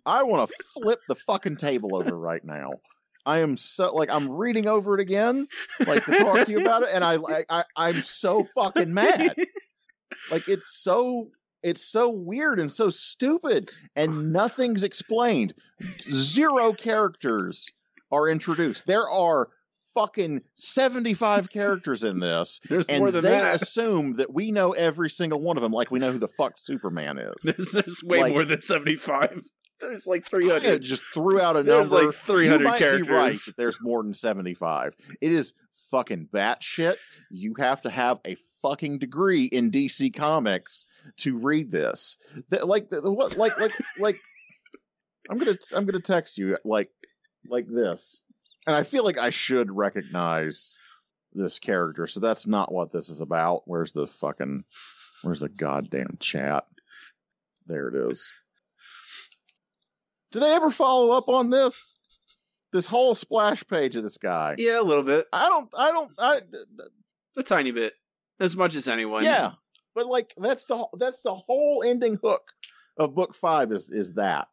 want to flip the fucking table over right now. I am so, like, I'm reading over it again, like, to talk to you about it, and I'm so fucking mad. Like, it's so weird and so stupid, and nothing's explained. Zero characters are introduced. There are fucking 75 characters in this. There's and more than they that. Assume that we know every single one of them, like we know who the fuck Superman is. There's way more than 75. There's like 300. I just threw out a number. There's like 300 characters. Right, there's more than 75. It is fucking batshit. You have to have a fucking degree in DC Comics to read this. Like I'm gonna text you like this, and I feel like I should recognize this character. So that's not what this is about. Where's the goddamn chat? There it is. Do they ever follow up on this? This whole splash page of this guy? Yeah, a little bit. I don't a tiny bit, as much as anyone. Yeah, but like that's the whole ending hook of book 5 is that,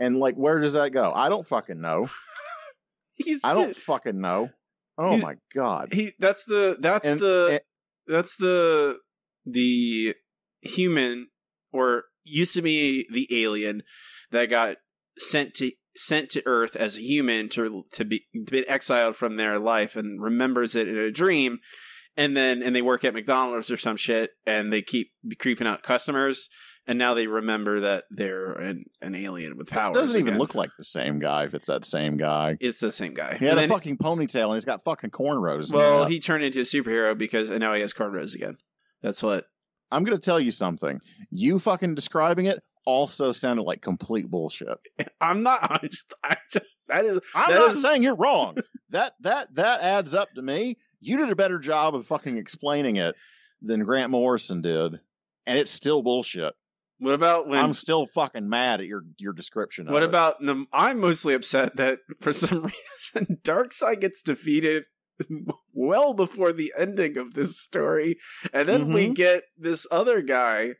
and like where does that go? I don't fucking know. Oh my god. That's the human, or used to be the alien that got sent to Earth as a human to be exiled from their life, and remembers it in a dream, and they work at McDonald's or some shit, and they keep creeping out customers, and now they remember that they're an alien with powers. It doesn't even look like the same guy. If it's that same guy, it's the same guy. He had a fucking ponytail, and he's got fucking cornrows. Well, he turned into a superhero because, and now he has cornrows again. That's what I'm gonna tell you something. You fucking describing it also sounded like complete bullshit. I'm not saying you're wrong. That adds up to me. You did a better job of fucking explaining it than Grant Morrison did, and it's still bullshit. What about when I'm still fucking mad at your description of it? What about I'm mostly upset that for some reason Darkseid gets defeated well before the ending of this story, and then we get this other guy,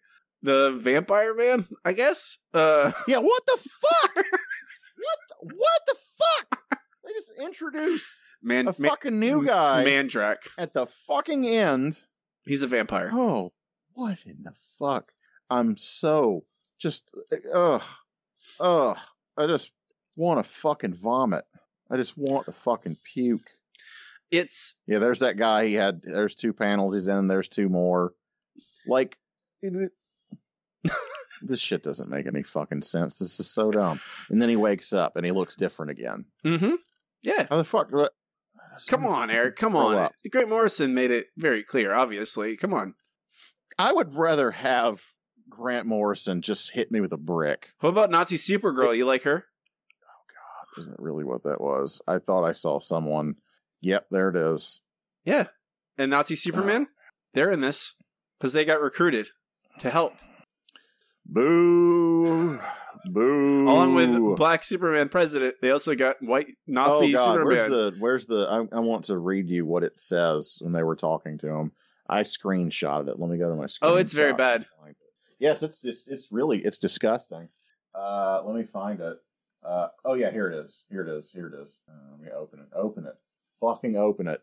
the Vampire Man, I guess. Yeah, what the fuck? What the fuck? They just introduce fucking new guy, Mandrake, at the fucking end. He's a vampire. Oh, what in the fuck? I'm so just I just want to fucking vomit. I just want to fucking puke. There's that guy. There's 2 panels he's in. There's 2 more. Like. This shit doesn't make any fucking sense. This is so dumb. And then he wakes up and he looks different again. Mm-hmm. Yeah. How the fuck? Come on, Eric. Come on. Grant Morrison made it very clear, obviously. Come on. I would rather have Grant Morrison just hit me with a brick. What about Nazi Supergirl? You like her? Oh, God. Isn't that really what that was? I thought I saw someone. Yep, there it is. Yeah. And Nazi Superman? They're in this because they got recruited to help. Boo. Boo. Along with Black Superman President, they also got white Nazi Superman. Where's the I want to read you what it says when they were talking to him. I screenshotted it. Let me go to my screen. Oh, it's very bad. Yes, it's disgusting. Let me find it. Oh yeah, here it is. Let me open it. Fucking open it.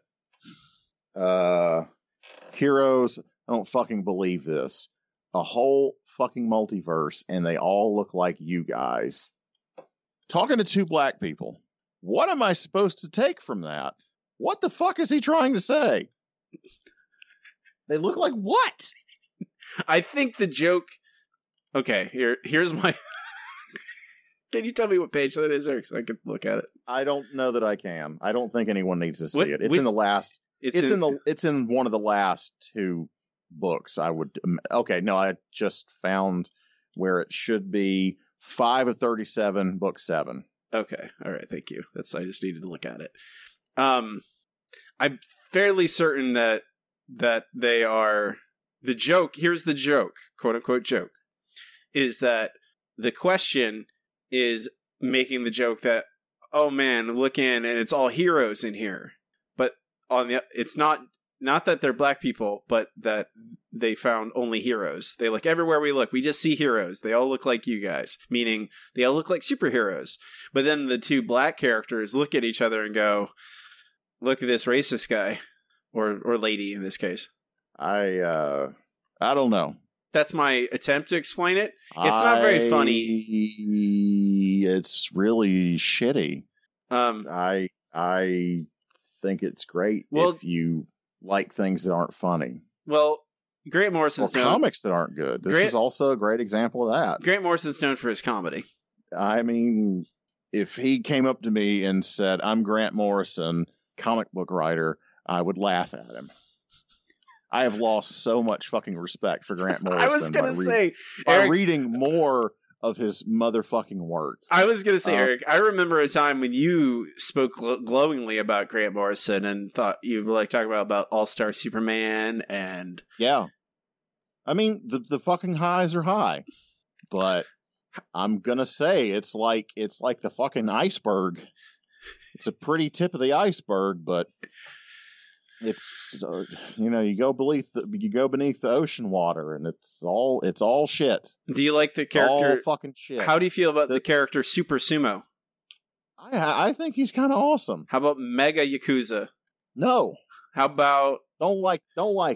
Heroes, I don't fucking believe this. A whole fucking multiverse, and they all look like you guys. Talking to two black people. What am I supposed to take from that? What the fuck is he trying to say? They look like what? I think the joke... Okay, here's my... Can you tell me what page that is, Eric, so I can look at it? I don't know that I can. I don't think anyone needs to see it. It's in the last... It's in one of the last two books. I just found where it should be. 5 of 37, book 7. Okay, all right, thank you. I just needed to look at it. I'm fairly certain that they are the joke. Here's the joke, quote unquote joke, is that the question is making the joke that, oh man, look in, and it's all heroes in here. It's not that they're black people, but that they found only heroes. They look everywhere we look. We just see heroes. They all look like you guys, meaning they all look like superheroes. But then the two black characters look at each other and go, "Look at this racist guy, or lady in this case." I don't know. That's my attempt to explain it. It's not very funny. It's really shitty. I think it's great if you like things that aren't funny. Well, Grant Morrison's known... comics that aren't good. This is also a great example of that. Grant Morrison's known for his comedy. I mean, if he came up to me and said, "I'm Grant Morrison, comic book writer," I would laugh at him. I have lost so much fucking respect for Grant Morrison. I was going to say... reading more of his motherfucking work. I was going to say, Eric, I remember a time when you spoke glowingly about Grant Morrison and thought you were like talking about All-Star Superman and... Yeah. I mean, the fucking highs are high, but I'm going to say it's like the fucking iceberg. It's a pretty tip of the iceberg, but it's, you go beneath the ocean water, and it's all shit. Do you like the character? It's all fucking shit. How do you feel about the character Super Sumo? I think he's kind of awesome. How about Mega Yakuza? No. How about don't like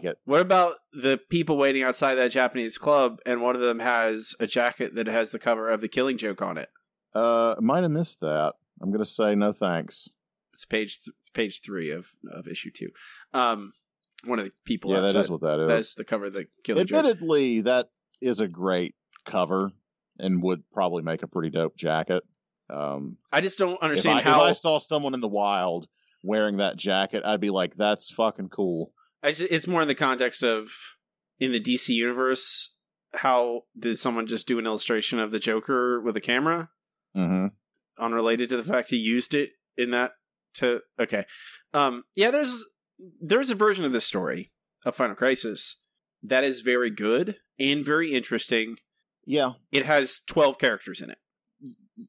it? What about the people waiting outside that Japanese club, and one of them has a jacket that has the cover of The Killing Joke on it? Might have missed that. I'm gonna say no thanks. It's page 3 of issue 2. One of the people. Yeah, outside. That is what that is. That's the cover of The Killing Joke. Admittedly, that is a great cover and would probably make a pretty dope jacket. I just don't understand how. If I saw someone in the wild wearing that jacket, I'd be like, "That's fucking cool." It's more in the context of in the DC universe. How did someone just do an illustration of the Joker with a camera? Mm-hmm. Unrelated to the fact he used it in that. Yeah, there's a version of this story of Final Crisis that is very good and very interesting. Yeah, it has 12 characters in it.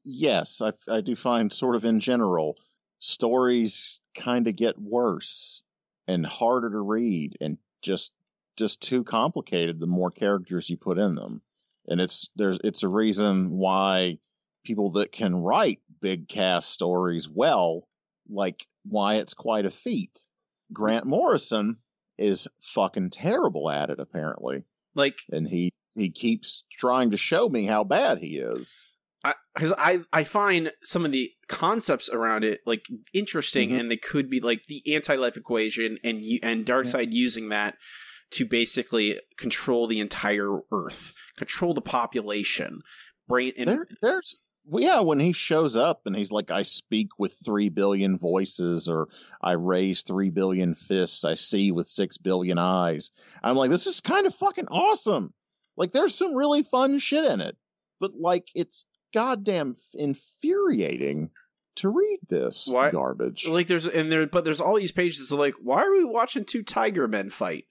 Yes, I do find sort of in general stories kind of get worse and harder to read and just too complicated the more characters you put in them, and it's a reason why people that can write big cast stories well. Like, why it's quite a feat. Grant Morrison is fucking terrible at it, apparently. Like, and he keeps trying to show me how bad he is. Because I find some of the concepts around it like interesting, mm-hmm. and they could be like the anti-life equation and Darkseid using that to basically control the entire Earth, control the population. Yeah, when he shows up and he's like, "I speak with 3 billion voices," or "I raise 3 billion fists, I see with 6 billion eyes." I'm like, this is kind of fucking awesome. Like, there's some really fun shit in it, but like, it's goddamn infuriating to read this garbage. Like, there's all these pages of like, why are we watching two tiger men fight?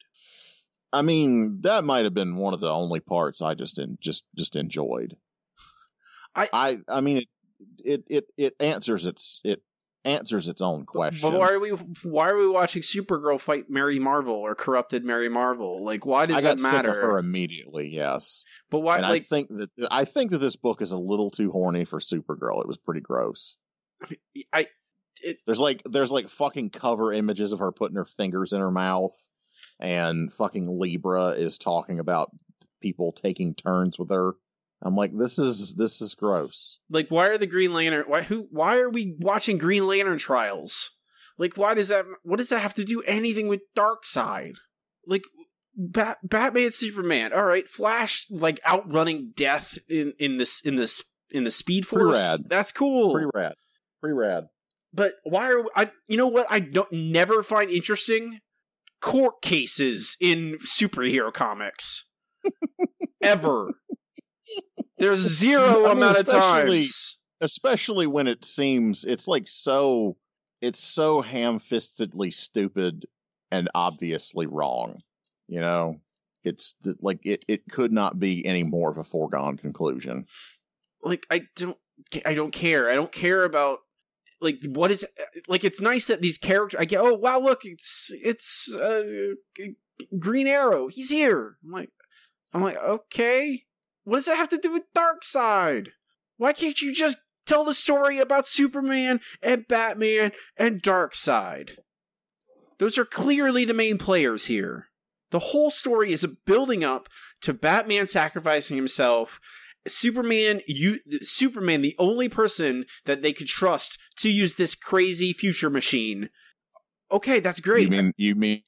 I mean, that might have been one of the only parts I just enjoyed. I mean, it answers its own question. But why are we watching Supergirl fight Mary Marvel or corrupted Mary Marvel? Like, why does that matter? I got sick of her immediately, yes. But why? And like, I think that this book is a little too horny for Supergirl. It was pretty gross. There's fucking cover images of her putting her fingers in her mouth, and fucking Libra is talking about people taking turns with her. I'm like, this is gross. Like, why are the Green Lantern? Why are we watching Green Lantern trials? Like, what does that have to do anything with Darkseid? Like, Batman, Superman. All right, Flash, like, outrunning death in the Speed Force. Pretty rad. That's cool. Pretty rad. But why are I? You know what? I don't never find interesting court cases in superhero comics ever. There's zero amount of times, especially when it seems it's so ham-fistedly stupid and obviously wrong. You know, it's like it could not be any more of a foregone conclusion. Like, I don't care. I don't care about like what is like. It's nice that these characters. I get, oh wow, look, it's Green Arrow. He's here. I'm like, okay. What does that have to do with Darkseid? Why can't you just tell the story about Superman and Batman and Darkseid? Those are clearly the main players here. The whole story is a building up to Batman sacrificing himself. Superman, the only person that they could trust to use this crazy future machine. Okay, that's great. You mean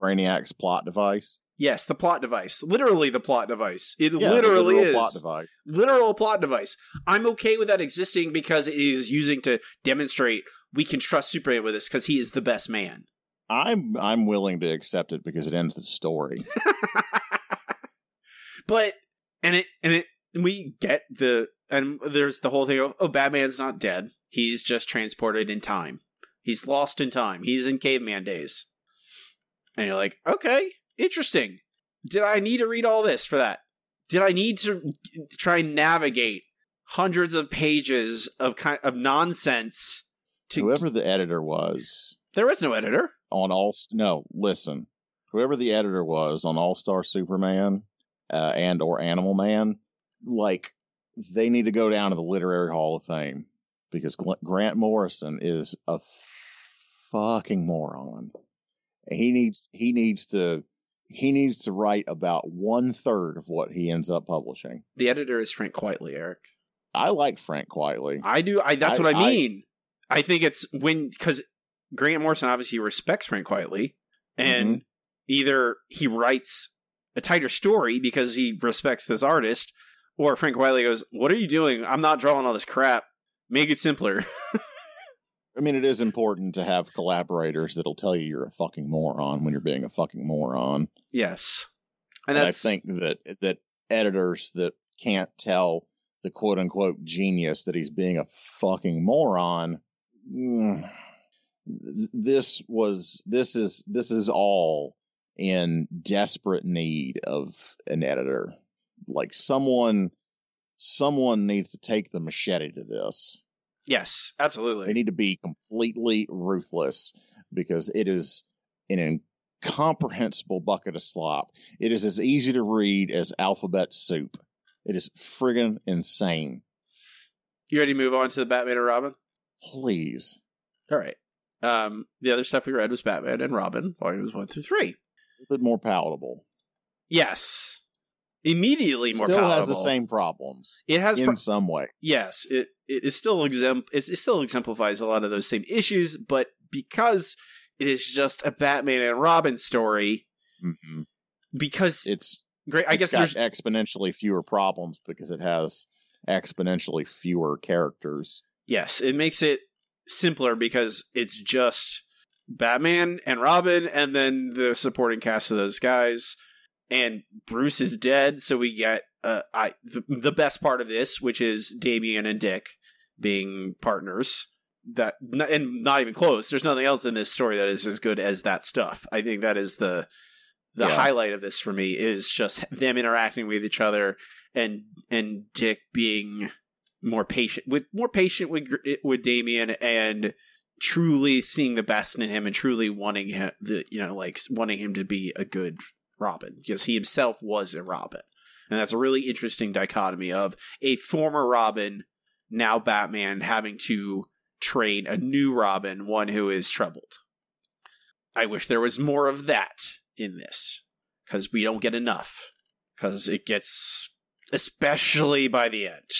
Brainiac's plot device? Yes, the plot device. Literally the plot device. It literally is. Plot device. Literal plot device. I'm okay with that existing because it is using to demonstrate we can trust Superman with this because he is the best man. I'm willing to accept it because it ends the story. But there's the whole thing of, oh, Batman's not dead. He's just transported in time. He's lost in time. He's in caveman days. And you're like, okay. Interesting. Did I need to read all this for that? Did I need to try and navigate hundreds of pages of nonsense? Whoever the editor was, there was no editor on all. No, listen. Whoever the editor was on All Star Superman and or Animal Man, like, they need to go down to the Literary Hall of Fame because Grant Morrison is a fucking moron. He needs to write about 1/3 of what he ends up publishing. The editor is Frank Quitely, Eric. I like Frank Quitely. I do. That's what I mean. I think it's because Grant Morrison obviously respects Frank Quitely, and either he writes a tighter story because he respects this artist, or Frank Quitely goes, "What are you doing? I'm not drawing all this crap. Make it simpler." I mean, it is important to have collaborators that'll tell you you're a fucking moron when you're being a fucking moron. Yes. And I think that editors that can't tell the quote unquote genius that he's being a fucking moron. This is all in desperate need of an editor. Like, someone needs to take the machete to this. Yes, absolutely. They need to be completely ruthless because it is an incomprehensible bucket of slop. It is as easy to read as alphabet soup. It is friggin' insane. You ready to move on to the Batman and Robin? Please. All right. The other stuff we read was Batman and Robin, volumes 1-3. A little bit more palatable. Yes. Immediately more palatable. Still has the same problems. It has in some way. Yes, it still exemplifies a lot of those same issues, but because it is just a Batman and Robin story, because it's great. I guess there's exponentially fewer problems because it has exponentially fewer characters. Yes, it makes it simpler because it's just Batman and Robin, and then the supporting cast of those guys. and Bruce is dead, so we get the best part of this, which is Damien and Dick being partners. That, and not even close. There's nothing else in this story that is as good as that stuff. I think that is the highlight of this for me, is just them interacting with each other, and Dick being more patient with Damien, and truly seeing the best in him, and truly wanting him, wanting him to be a good Robin, because he himself was a Robin. And that's a really interesting dichotomy of a former Robin, now Batman, having to train a new Robin, one who is troubled. I wish there was more of that in this, because we don't get enough, because it gets, especially by the end,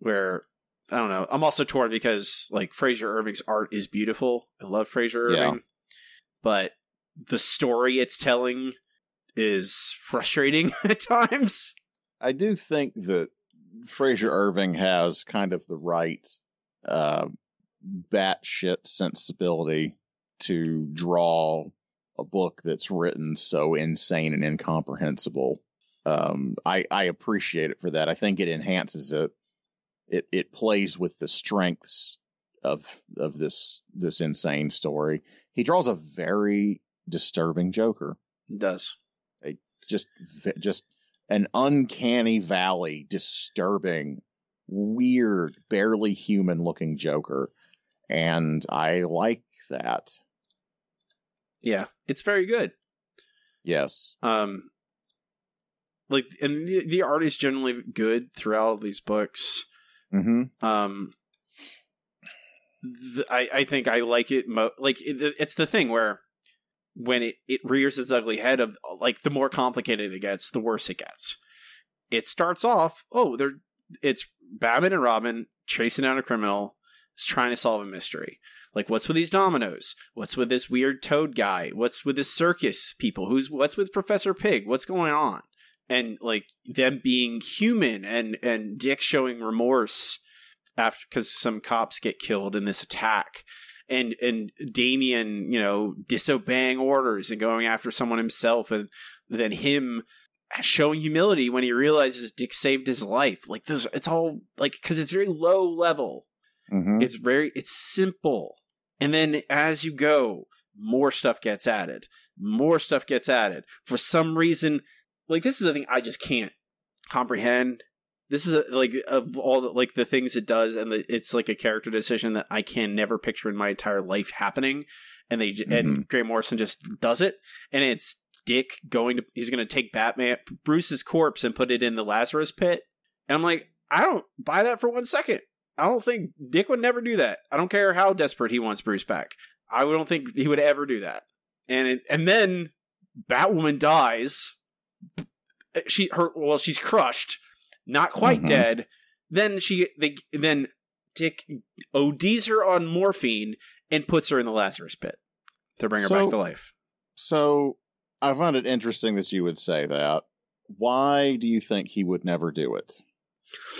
where, I don't know, I'm also torn because, like, Fraser Irving's art is beautiful. I love Fraser Irving. Yeah. But the story it's telling is frustrating at times. I do think that Fraser Irving has kind of the right batshit sensibility to draw a book that's written so insane and incomprehensible. I appreciate it for that. I think it enhances it. It plays with the strengths of this insane story. He draws a very disturbing Joker. He does. Just an uncanny valley, disturbing, weird, barely human looking Joker. And I like that. Yeah, it's very good. Yes. And the art is generally good throughout all these books. Mm-hmm. I think I like it. It's the thing where when it rears its ugly head of, like, the more complicated it gets, the worse it gets. It starts off, it's Batman and Robin chasing down a criminal, trying to solve a mystery. Like, what's with these dominoes? What's with this weird toad guy? What's with this circus people? What's with Professor Pig? What's going on? And, like, them being human, and Dick showing remorse after, because some cops get killed in this attack, and Damien, disobeying orders and going after someone himself, and then him showing humility when he realizes Dick saved his life. Like, those, it's all, like, because it's very low level. Mm-hmm. It's simple. And then as you go, more stuff gets added. For some reason, like, this is a thing I just can't comprehend. This is of all the things it does, and it's like a character decision that I can never picture in my entire life happening. And and Grant Morrison just does it, and it's Dick he's going to take Batman, Bruce's corpse, and put it in the Lazarus pit. And I'm like, I don't buy that for 1 second. I don't think Dick would never do that. I don't care how desperate he wants Bruce back. I don't think he would ever do that. And then Batwoman dies. She's crushed, not quite dead. Then Dick ODs her on morphine and puts her in the Lazarus pit to bring her back to life. So I found it interesting that you would say that. Why do you think he would never do it?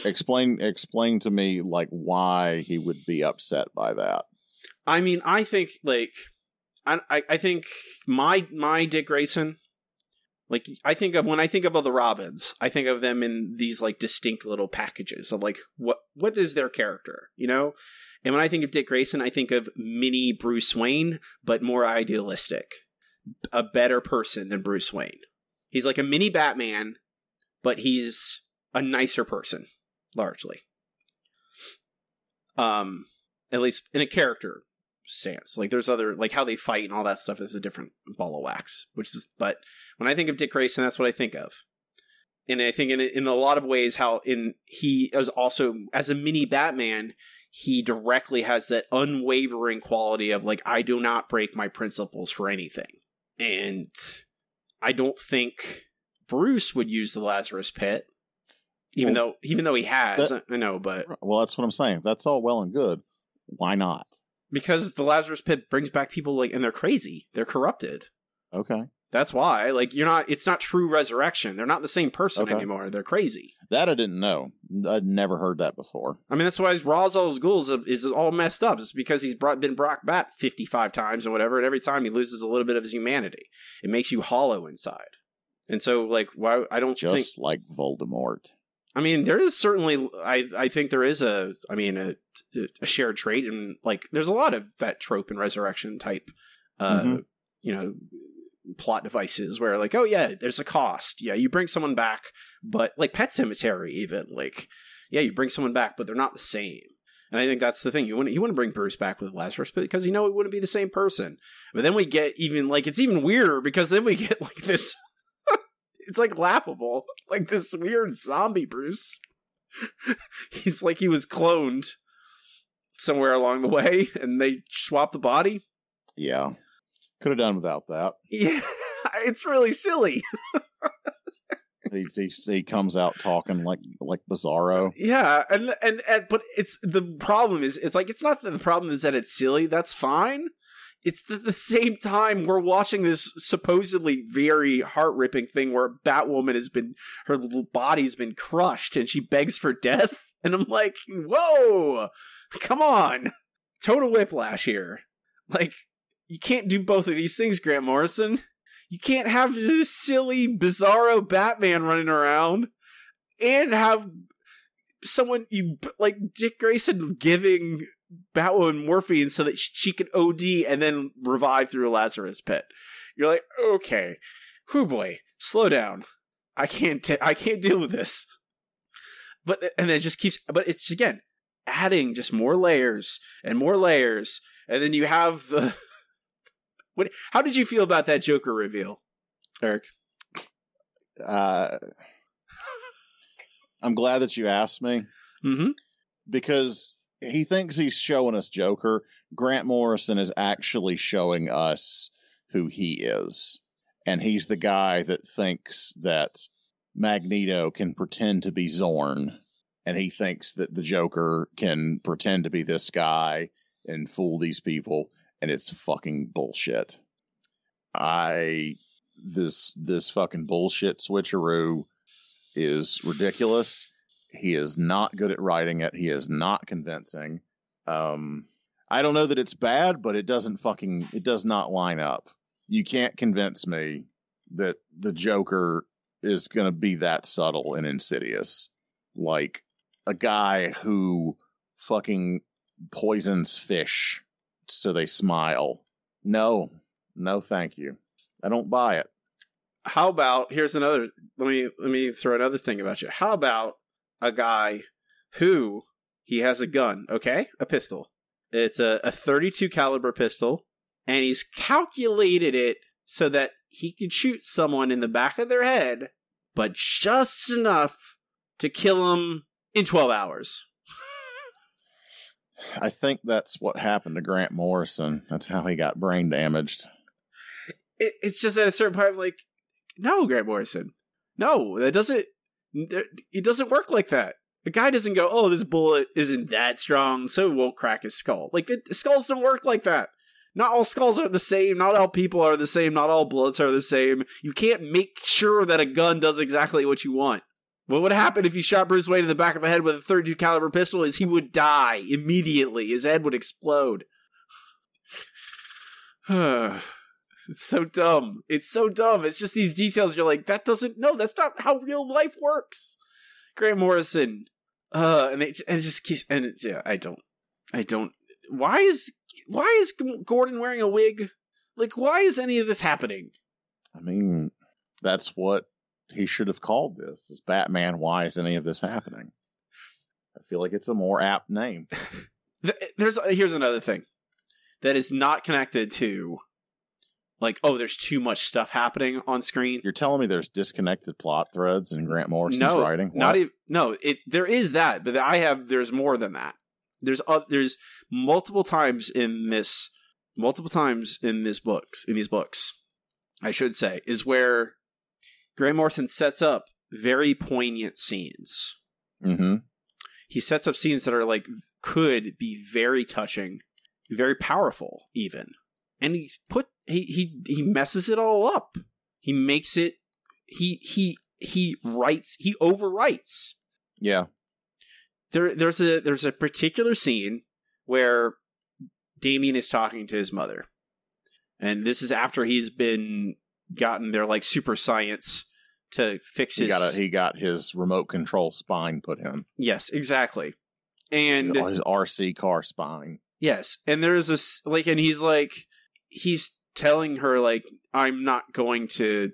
Explain to me, like, why he would be upset by that. I mean, I think, like, I think my Dick Grayson. Like, I think of, when I think of other Robins, I think of them in these, like, distinct little packages of, like, what is their character, And when I think of Dick Grayson, I think of mini Bruce Wayne, but more idealistic. A better person than Bruce Wayne. He's like a mini Batman, but he's a nicer person, largely. At least in a character stance. Like, there's other, like, how they fight and all that stuff is a different ball of wax, but when I think of Dick Grayson, that's what I think of. And I think in a lot of ways, he is also, as a mini Batman, he directly has that unwavering quality of, like, I do not break my principles for anything. And I don't think Bruce would use the Lazarus Pit, even though he has, I know, but... Well, that's what I'm saying. That's all well and good. Why not? Because the Lazarus Pit brings back people, like, and they're crazy. They're corrupted. Okay. That's why. Like, it's not true resurrection. They're not the same person anymore. They're crazy. That I didn't know. I'd never heard that before. I mean, that's why Ra's al Ghul's is all messed up. It's because he's been Brock Bat 55 times or whatever, and every time he loses a little bit of his humanity. It makes you hollow inside. And so, like, why? I don't think... Just like Voldemort. I mean, there is certainly... I think there is a shared trait. And, like, there's a lot of that trope and resurrection type, you know, plot devices where, like, oh, yeah, there's a cost. Yeah, you bring someone back, but... Like, Pet Sematary, even. Like, yeah, you bring someone back, but they're not the same. And I think that's the thing. You wouldn't bring Bruce back with Lazarus because you know it wouldn't be the same person. But then we get even... Like, it's even weirder because then we get, like, this... It's like laughable, like this weird zombie Bruce. He's like he was cloned somewhere along the way, and they swapped the body. Yeah, could have done without that. Yeah, it's really silly. He comes out talking like Bizarro. Yeah, and but it's the problem is it's like it's not that the problem is that it's silly. That's fine. It's at the same time we're watching this supposedly very heart-ripping thing where Batwoman has been, her little body's been crushed and she begs for death. And I'm like, whoa, come on. Total whiplash here. Like, you can't do both of these things, Grant Morrison. You can't have this silly, bizarro Batman running around and have someone, you like Dick Grayson giving... Batwoman morphine so that she could OD and then revive through a Lazarus pit. You're like, okay, whoo boy, slow down. I can't deal with this. And then it just keeps. But it's again adding just more layers, and then you have the. What? How did you feel about that Joker reveal, Eric? I'm glad that you asked me because. He thinks he's showing us Joker. Grant Morrison is actually showing us who he is. And he's the guy that thinks that Magneto can pretend to be Zorn. And he thinks that the Joker can pretend to be this guy and fool these people. And it's fucking bullshit. This fucking bullshit switcheroo is ridiculous. He is not good at writing it. He is not convincing. I don't know that it's bad, but it does not line up. You can't convince me that the Joker is going to be that subtle and insidious. Like a guy who fucking poisons fish so they smile. No, thank you. I don't buy it. How about, here's another, let me throw another thing about you. How about a guy who he has a gun, okay? A pistol. It's a 32 caliber pistol, and he's calculated it so that he could shoot someone in the back of their head, but just enough to kill him in 12 hours. I think that's what happened to Grant Morrison. That's how he got brain damaged. It's just at a certain point, I'm like, no, Grant Morrison. No, that doesn't... It doesn't work like that. The guy doesn't go, oh, this bullet isn't that strong, so it won't crack his skull. Like, skulls don't work like that. Not all skulls are the same. Not all people are the same. Not all bullets are the same. You can't make sure that a gun does exactly what you want. What would happen if you shot Bruce Wayne in the back of the head with a .32 caliber pistol is he would die immediately. His head would explode. It's so dumb. It's so dumb. It's just these details. You're like, that's not how real life works. Grant Morrison. And it just keeps, and it, yeah, I don't, why is Gordon wearing a wig? Like, why is any of this happening? I mean, that's what he should have called this, is Batman. Why is any of this happening? I feel like it's a more apt name. Here's another thing that is not connected to, like, oh, there's too much stuff happening on screen. You're telling me there's disconnected plot threads in Grant Morrison's writing? What? There is that, but there's more than that. There's multiple times in these books, I should say, is where Grant Morrison sets up very poignant scenes. Mm-hmm. He sets up scenes that are like, could be very touching, very powerful even. And he messes it all up. He makes it. He writes. He overwrites. Yeah. There's a particular scene where Damien is talking to his mother, and this is after he's gotten their like super science to fix his... He got his remote control spine put in. Yes, exactly. And... his RC car spine. Yes. And there is this... and he's like... He's telling her, I'm not doing what you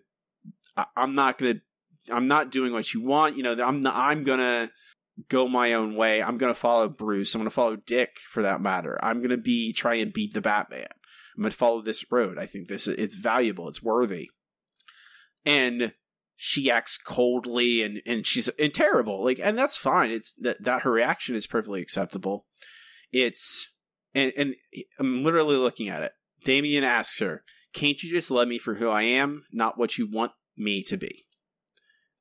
want. I'm going to go my own way. I'm going to follow Bruce. I'm going to follow Dick, for that matter. I'm going to try and beat the Batman. I'm going to follow this road. I think it's valuable. It's worthy. And she acts coldly and she's terrible. And that's fine. It's that her reaction is perfectly acceptable. And I'm literally looking at it. Damien asks her, "Can't you just love me for who I am, not what you want me to be?"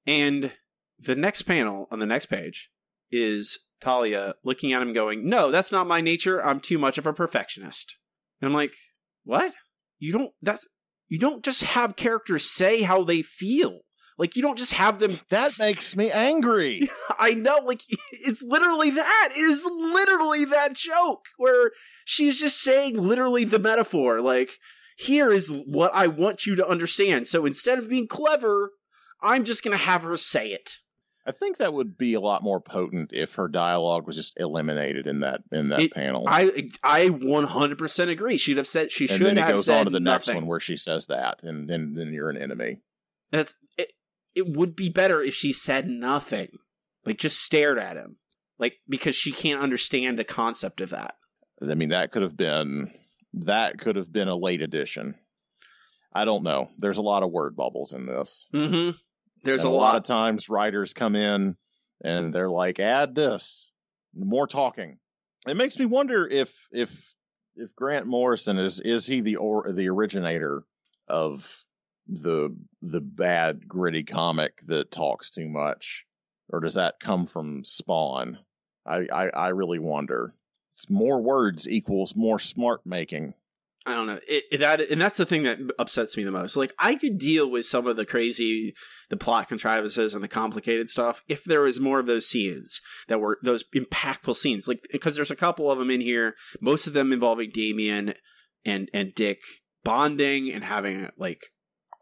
And the next panel on the next page is Talia looking at him going, "No, that's not my nature. I'm too much of a perfectionist." And I'm like, what? You don't just have characters say how they feel. You don't just have them. That makes me angry. I know. It's literally that. It is literally that joke where she's just saying literally the metaphor. Here is what I want you to understand. So instead of being clever, I'm just going to have her say it. I think that would be a lot more potent if her dialogue was just eliminated in that panel. I 100% agree. She'd have said she should have said nothing. And then it goes on to the next one where she says that, and then you're an enemy. It would be better if she said nothing, just stared at him, because she can't understand the concept of that. I mean, that could have been a late addition. I don't know. There's a lot of word bubbles in this. Mm-hmm. There's a lot of times writers come in and they're like, add this, more talking. It makes me wonder if Grant Morrison is he the originator of the bad gritty comic that talks too much, or does that come from Spawn? I really wonder. It's more words equals more smart making. I don't know. That's the thing that upsets me the most. I could deal with some of the crazy, the plot contrivances and the complicated stuff if there was more of those scenes that were those impactful scenes. Because there's a couple of them in here, most of them involving Damien and Dick bonding and having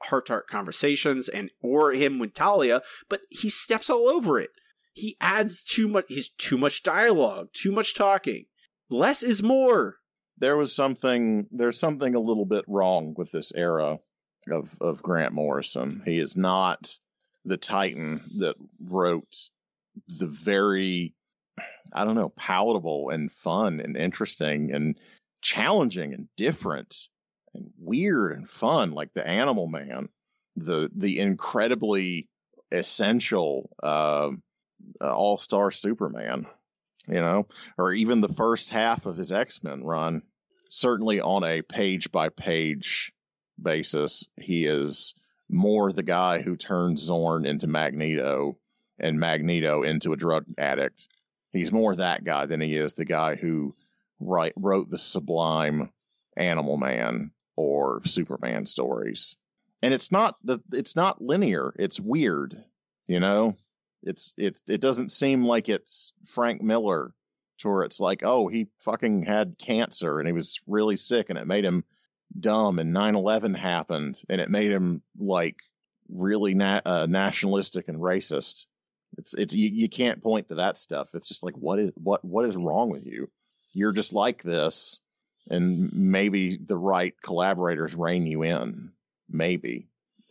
heart-to-heart conversations or him with Talia, but he steps all over it. He adds too much. He's too much dialogue, too much talking. Less is more. There's something a little bit wrong with this era of Grant Morrison. He is not the titan that wrote the very, palatable and fun and interesting and challenging and different and weird and fun, like the Animal Man, the incredibly essential all-star Superman, or even the first half of his X-Men run. Certainly on a page-by-page basis, he is more the guy who turns Zorn into Magneto and Magneto into a drug addict. He's more that guy than he is the guy who wrote the sublime Animal Man or Superman stories. And it's not linear. It's weird, It doesn't seem like it's Frank Miller, where it's he fucking had cancer and he was really sick and it made him dumb, and 9/11 happened and it made him really nationalistic and racist. You can't point to that stuff. It's just what is wrong with you? You're just like this, and maybe the right collaborators rein you in,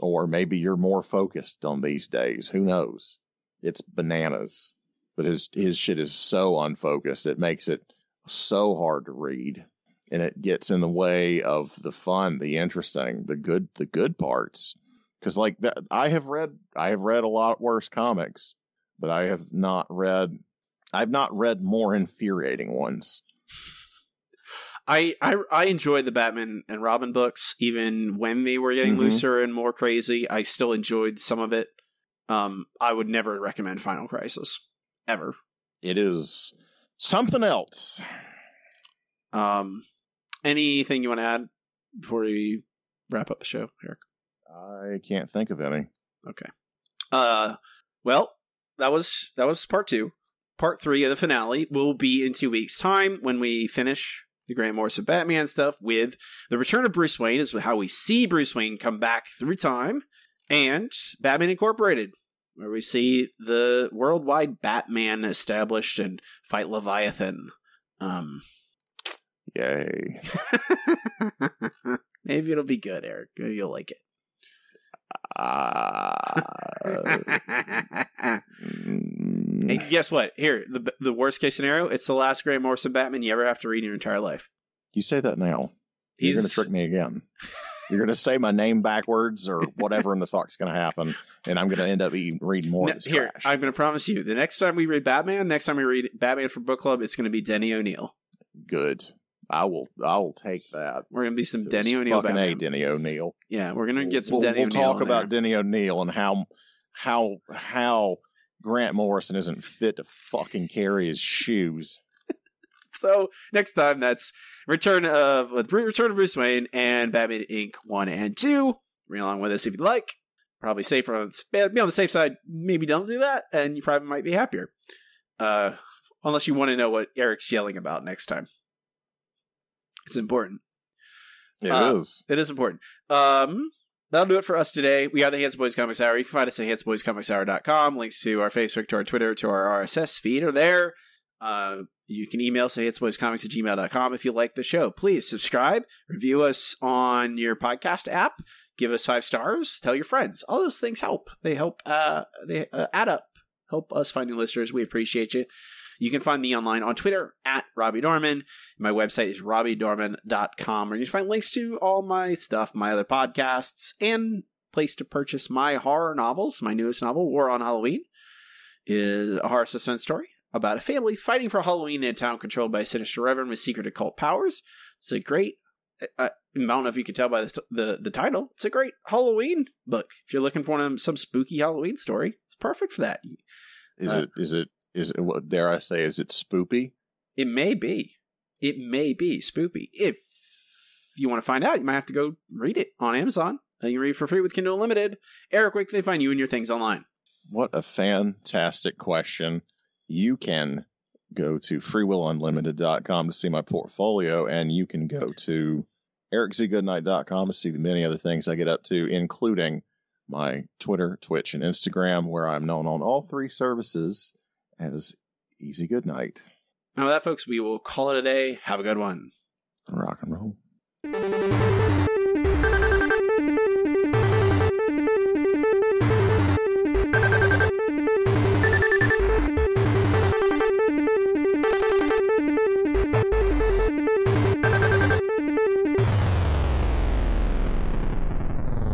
or maybe you're more focused on these days. Who knows? It's bananas. But his shit is so unfocused, it makes it so hard to read, and it gets in the way of the fun, the interesting, the good parts. Because I have read a lot worse comics, but I've not read more infuriating ones. I enjoyed the Batman and Robin books even when they were getting looser and more crazy. I still enjoyed some of it. I would never recommend Final Crisis, ever. It is something else. Anything you want to add before we wrap up the show, Eric? I can't think of any. Okay. Well, that was part 2. Part 3 of the finale will be in 2 weeks' time, when we finish the Grant Morrison Batman stuff with the return of Bruce Wayne, is how we see Bruce Wayne come back through time. And Batman Incorporated, where we see the worldwide Batman established and fight Leviathan. Yay. Maybe it'll be good, Eric. Maybe you'll like it. And guess what? Here, the worst case scenario, it's the last Grant Morrison Batman you ever have to read in your entire life. You say that now. You're going to trick me again. You're going to say my name backwards or whatever and the fuck's going to happen. And I'm going to end up reading more of this here, trash. I'm going to promise you, the next time we read Batman, for Book Club, it's going to be Denny O'Neill. Good. I will take that. We're going to be some Denny O'Neill fucking Batman. Denny O'Neill. Yeah, we're going to get some Denny O'Neill. We'll talk about Denny O'Neill and how Grant Morrison isn't fit to fucking carry his shoes. So next time, that's Return of Bruce Wayne and Batman Inc. 1 and 2. Read along with us if you'd like. Probably safer. Be on the safe side. Maybe don't do that, and you probably might be happier. Unless you want to know what Eric's yelling about next time. It's important. It is. It is important. That'll do it for us today. We are the Handsome Boys Comics Hour. You can find us at handsomeboyscomicshour.com. Links to our Facebook, to our Twitter, to our RSS feed are there. You can email us at handsomeboyscomics@gmail.com if you like the show. Please subscribe, review us on your podcast app, give us 5 stars, tell your friends. All those things help. They help. They add up. Help us find new listeners. We appreciate you. You can find me online on Twitter at Robbie Dorman. My website is robbiedorman.com, where you can find links to all my stuff, my other podcasts, and place to purchase my horror novels. My newest novel, War on Halloween, is a horror suspense story about a family fighting for Halloween in a town controlled by a sinister reverend with secret occult powers. It's a great, I don't know if you can tell by the title, it's a great Halloween book. If you're looking for some spooky Halloween story, it's perfect for that. Is it, what dare I say, is it spoopy? It may be. It may be spoopy. If you want to find out, you might have to go read it on Amazon. You can read it for free with Kindle Unlimited. Eric, where can they find you and your things online? What a fantastic question. You can go to freewillunlimited.com to see my portfolio, and you can go to ericzgoodnight.com to see the many other things I get up to, including my Twitter, Twitch, and Instagram, where I'm known on all 3 services as Easy Good Night. And with that, folks, we will call it a day. Have a good one. Rock and roll.